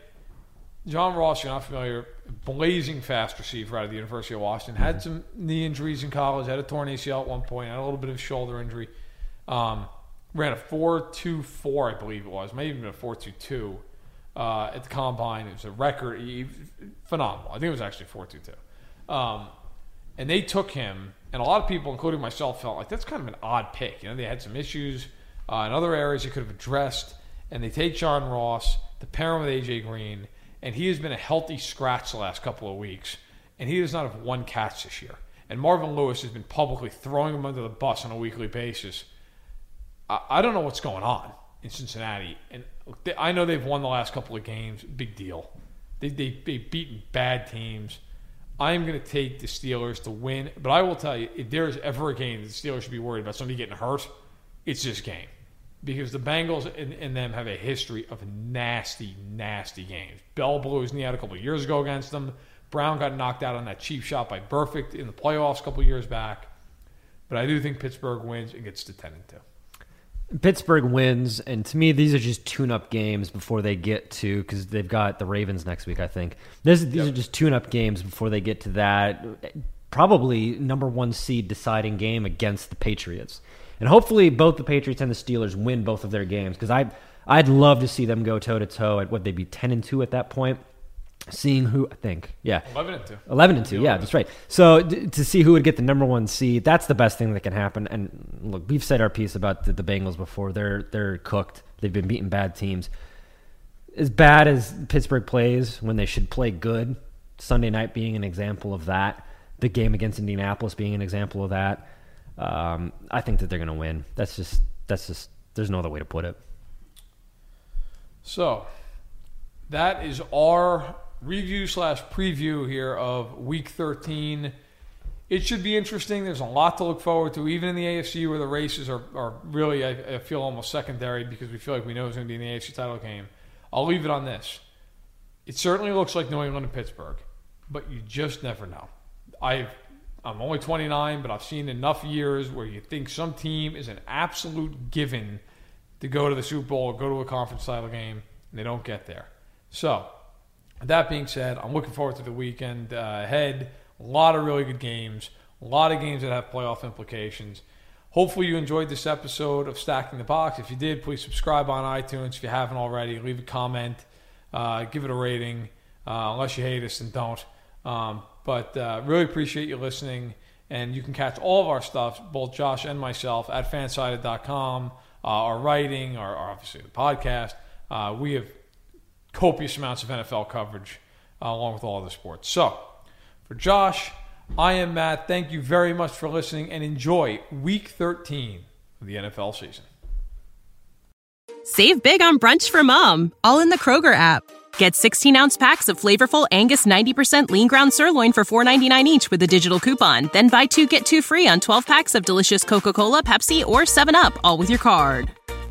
John Ross, you're not familiar, blazing fast receiver out of the University of Washington. Had some knee injuries in college. Had a torn A C L at one point. Had a little bit of shoulder injury. Um, ran a four two four, I believe it was. Maybe even a four two two uh, at the combine. It was a record. He, phenomenal. I think it was actually four two two. Um, and they took him, and a lot of people, including myself, felt like that's kind of an odd pick. You know, they had some issues uh, in other areas they could have addressed, and they take John Ross, the pair him with A J Green. And he has been a healthy scratch the last couple of weeks. And he does not have one catch this year. And Marvin Lewis has been publicly throwing him under the bus on a weekly basis. I, I don't know what's going on in Cincinnati. And they, I know they've won the last couple of games. Big deal. They, they, they've beaten bad teams. I am going to take the Steelers to win. But I will tell you, if there is ever a game that the Steelers should be worried about somebody getting hurt, it's this game. Because the Bengals and, and them have a history of nasty, nasty games. Bell blew his knee out a couple of years ago against them. Brown got knocked out on that cheap shot by Burfict in the playoffs a couple of years back. But I do think Pittsburgh wins and gets to ten and two. Pittsburgh wins, and to me, these are just tune-up games before they get to, because they've got the Ravens next week, I think. This, these yep. are just tune-up games before they get to that probably number one seed deciding game against the Patriots. And hopefully both the Patriots and the Steelers win both of their games, because I, I'd love to see them go toe-to-toe at what they'd be ten and two at that point. Seeing who, I think, yeah. eleven and two eleven and two, yeah, that's right. So d- to see who would get the number one seed, that's the best thing that can happen. And look, we've said our piece about the, the Bengals before. They're they're cooked. They've been beating bad teams. As bad as Pittsburgh plays when they should play good, Sunday night being an example of that, the game against Indianapolis being an example of that, um, I think that they're going to win. That's just, that's just, there's no other way to put it. So that is our review slash preview here of Week thirteen. It should be interesting. There's a lot to look forward to, even in the A F C, where the races are, are really, I, I feel, almost secondary, because we feel like we know who's going to be in the A F C title game. I'll leave it on this. It certainly looks like New England and Pittsburgh, but you just never know. I've, I'm only twenty-nine, but I've seen enough years where you think some team is an absolute given to go to the Super Bowl or go to a conference title game, and they don't get there. So, that being said, I'm looking forward to the weekend uh, ahead. A lot of really good games. A lot of games that have playoff implications. Hopefully you enjoyed this episode of Stacking the Box. If you did, please subscribe on iTunes. If you haven't already, leave a comment. Uh, give it a rating. Uh, unless you hate us, then don't. Um, but uh, really appreciate you listening. And you can catch all of our stuff, both Josh and myself, at fansided dot com. Uh, our writing, our, our obviously the podcast. Uh, we have copious amounts of N F L coverage uh, along with all other sports. So, for Josh, I am Matt. Thank you very much for listening, and enjoy Week thirteen of the N F L season. Save big on brunch for Mom, all in the Kroger app. Get sixteen-ounce packs of flavorful Angus ninety percent lean ground sirloin for four ninety-nine each with a digital coupon. Then buy two, get two free on twelve packs of delicious Coca-Cola, Pepsi, or seven up, all with your card.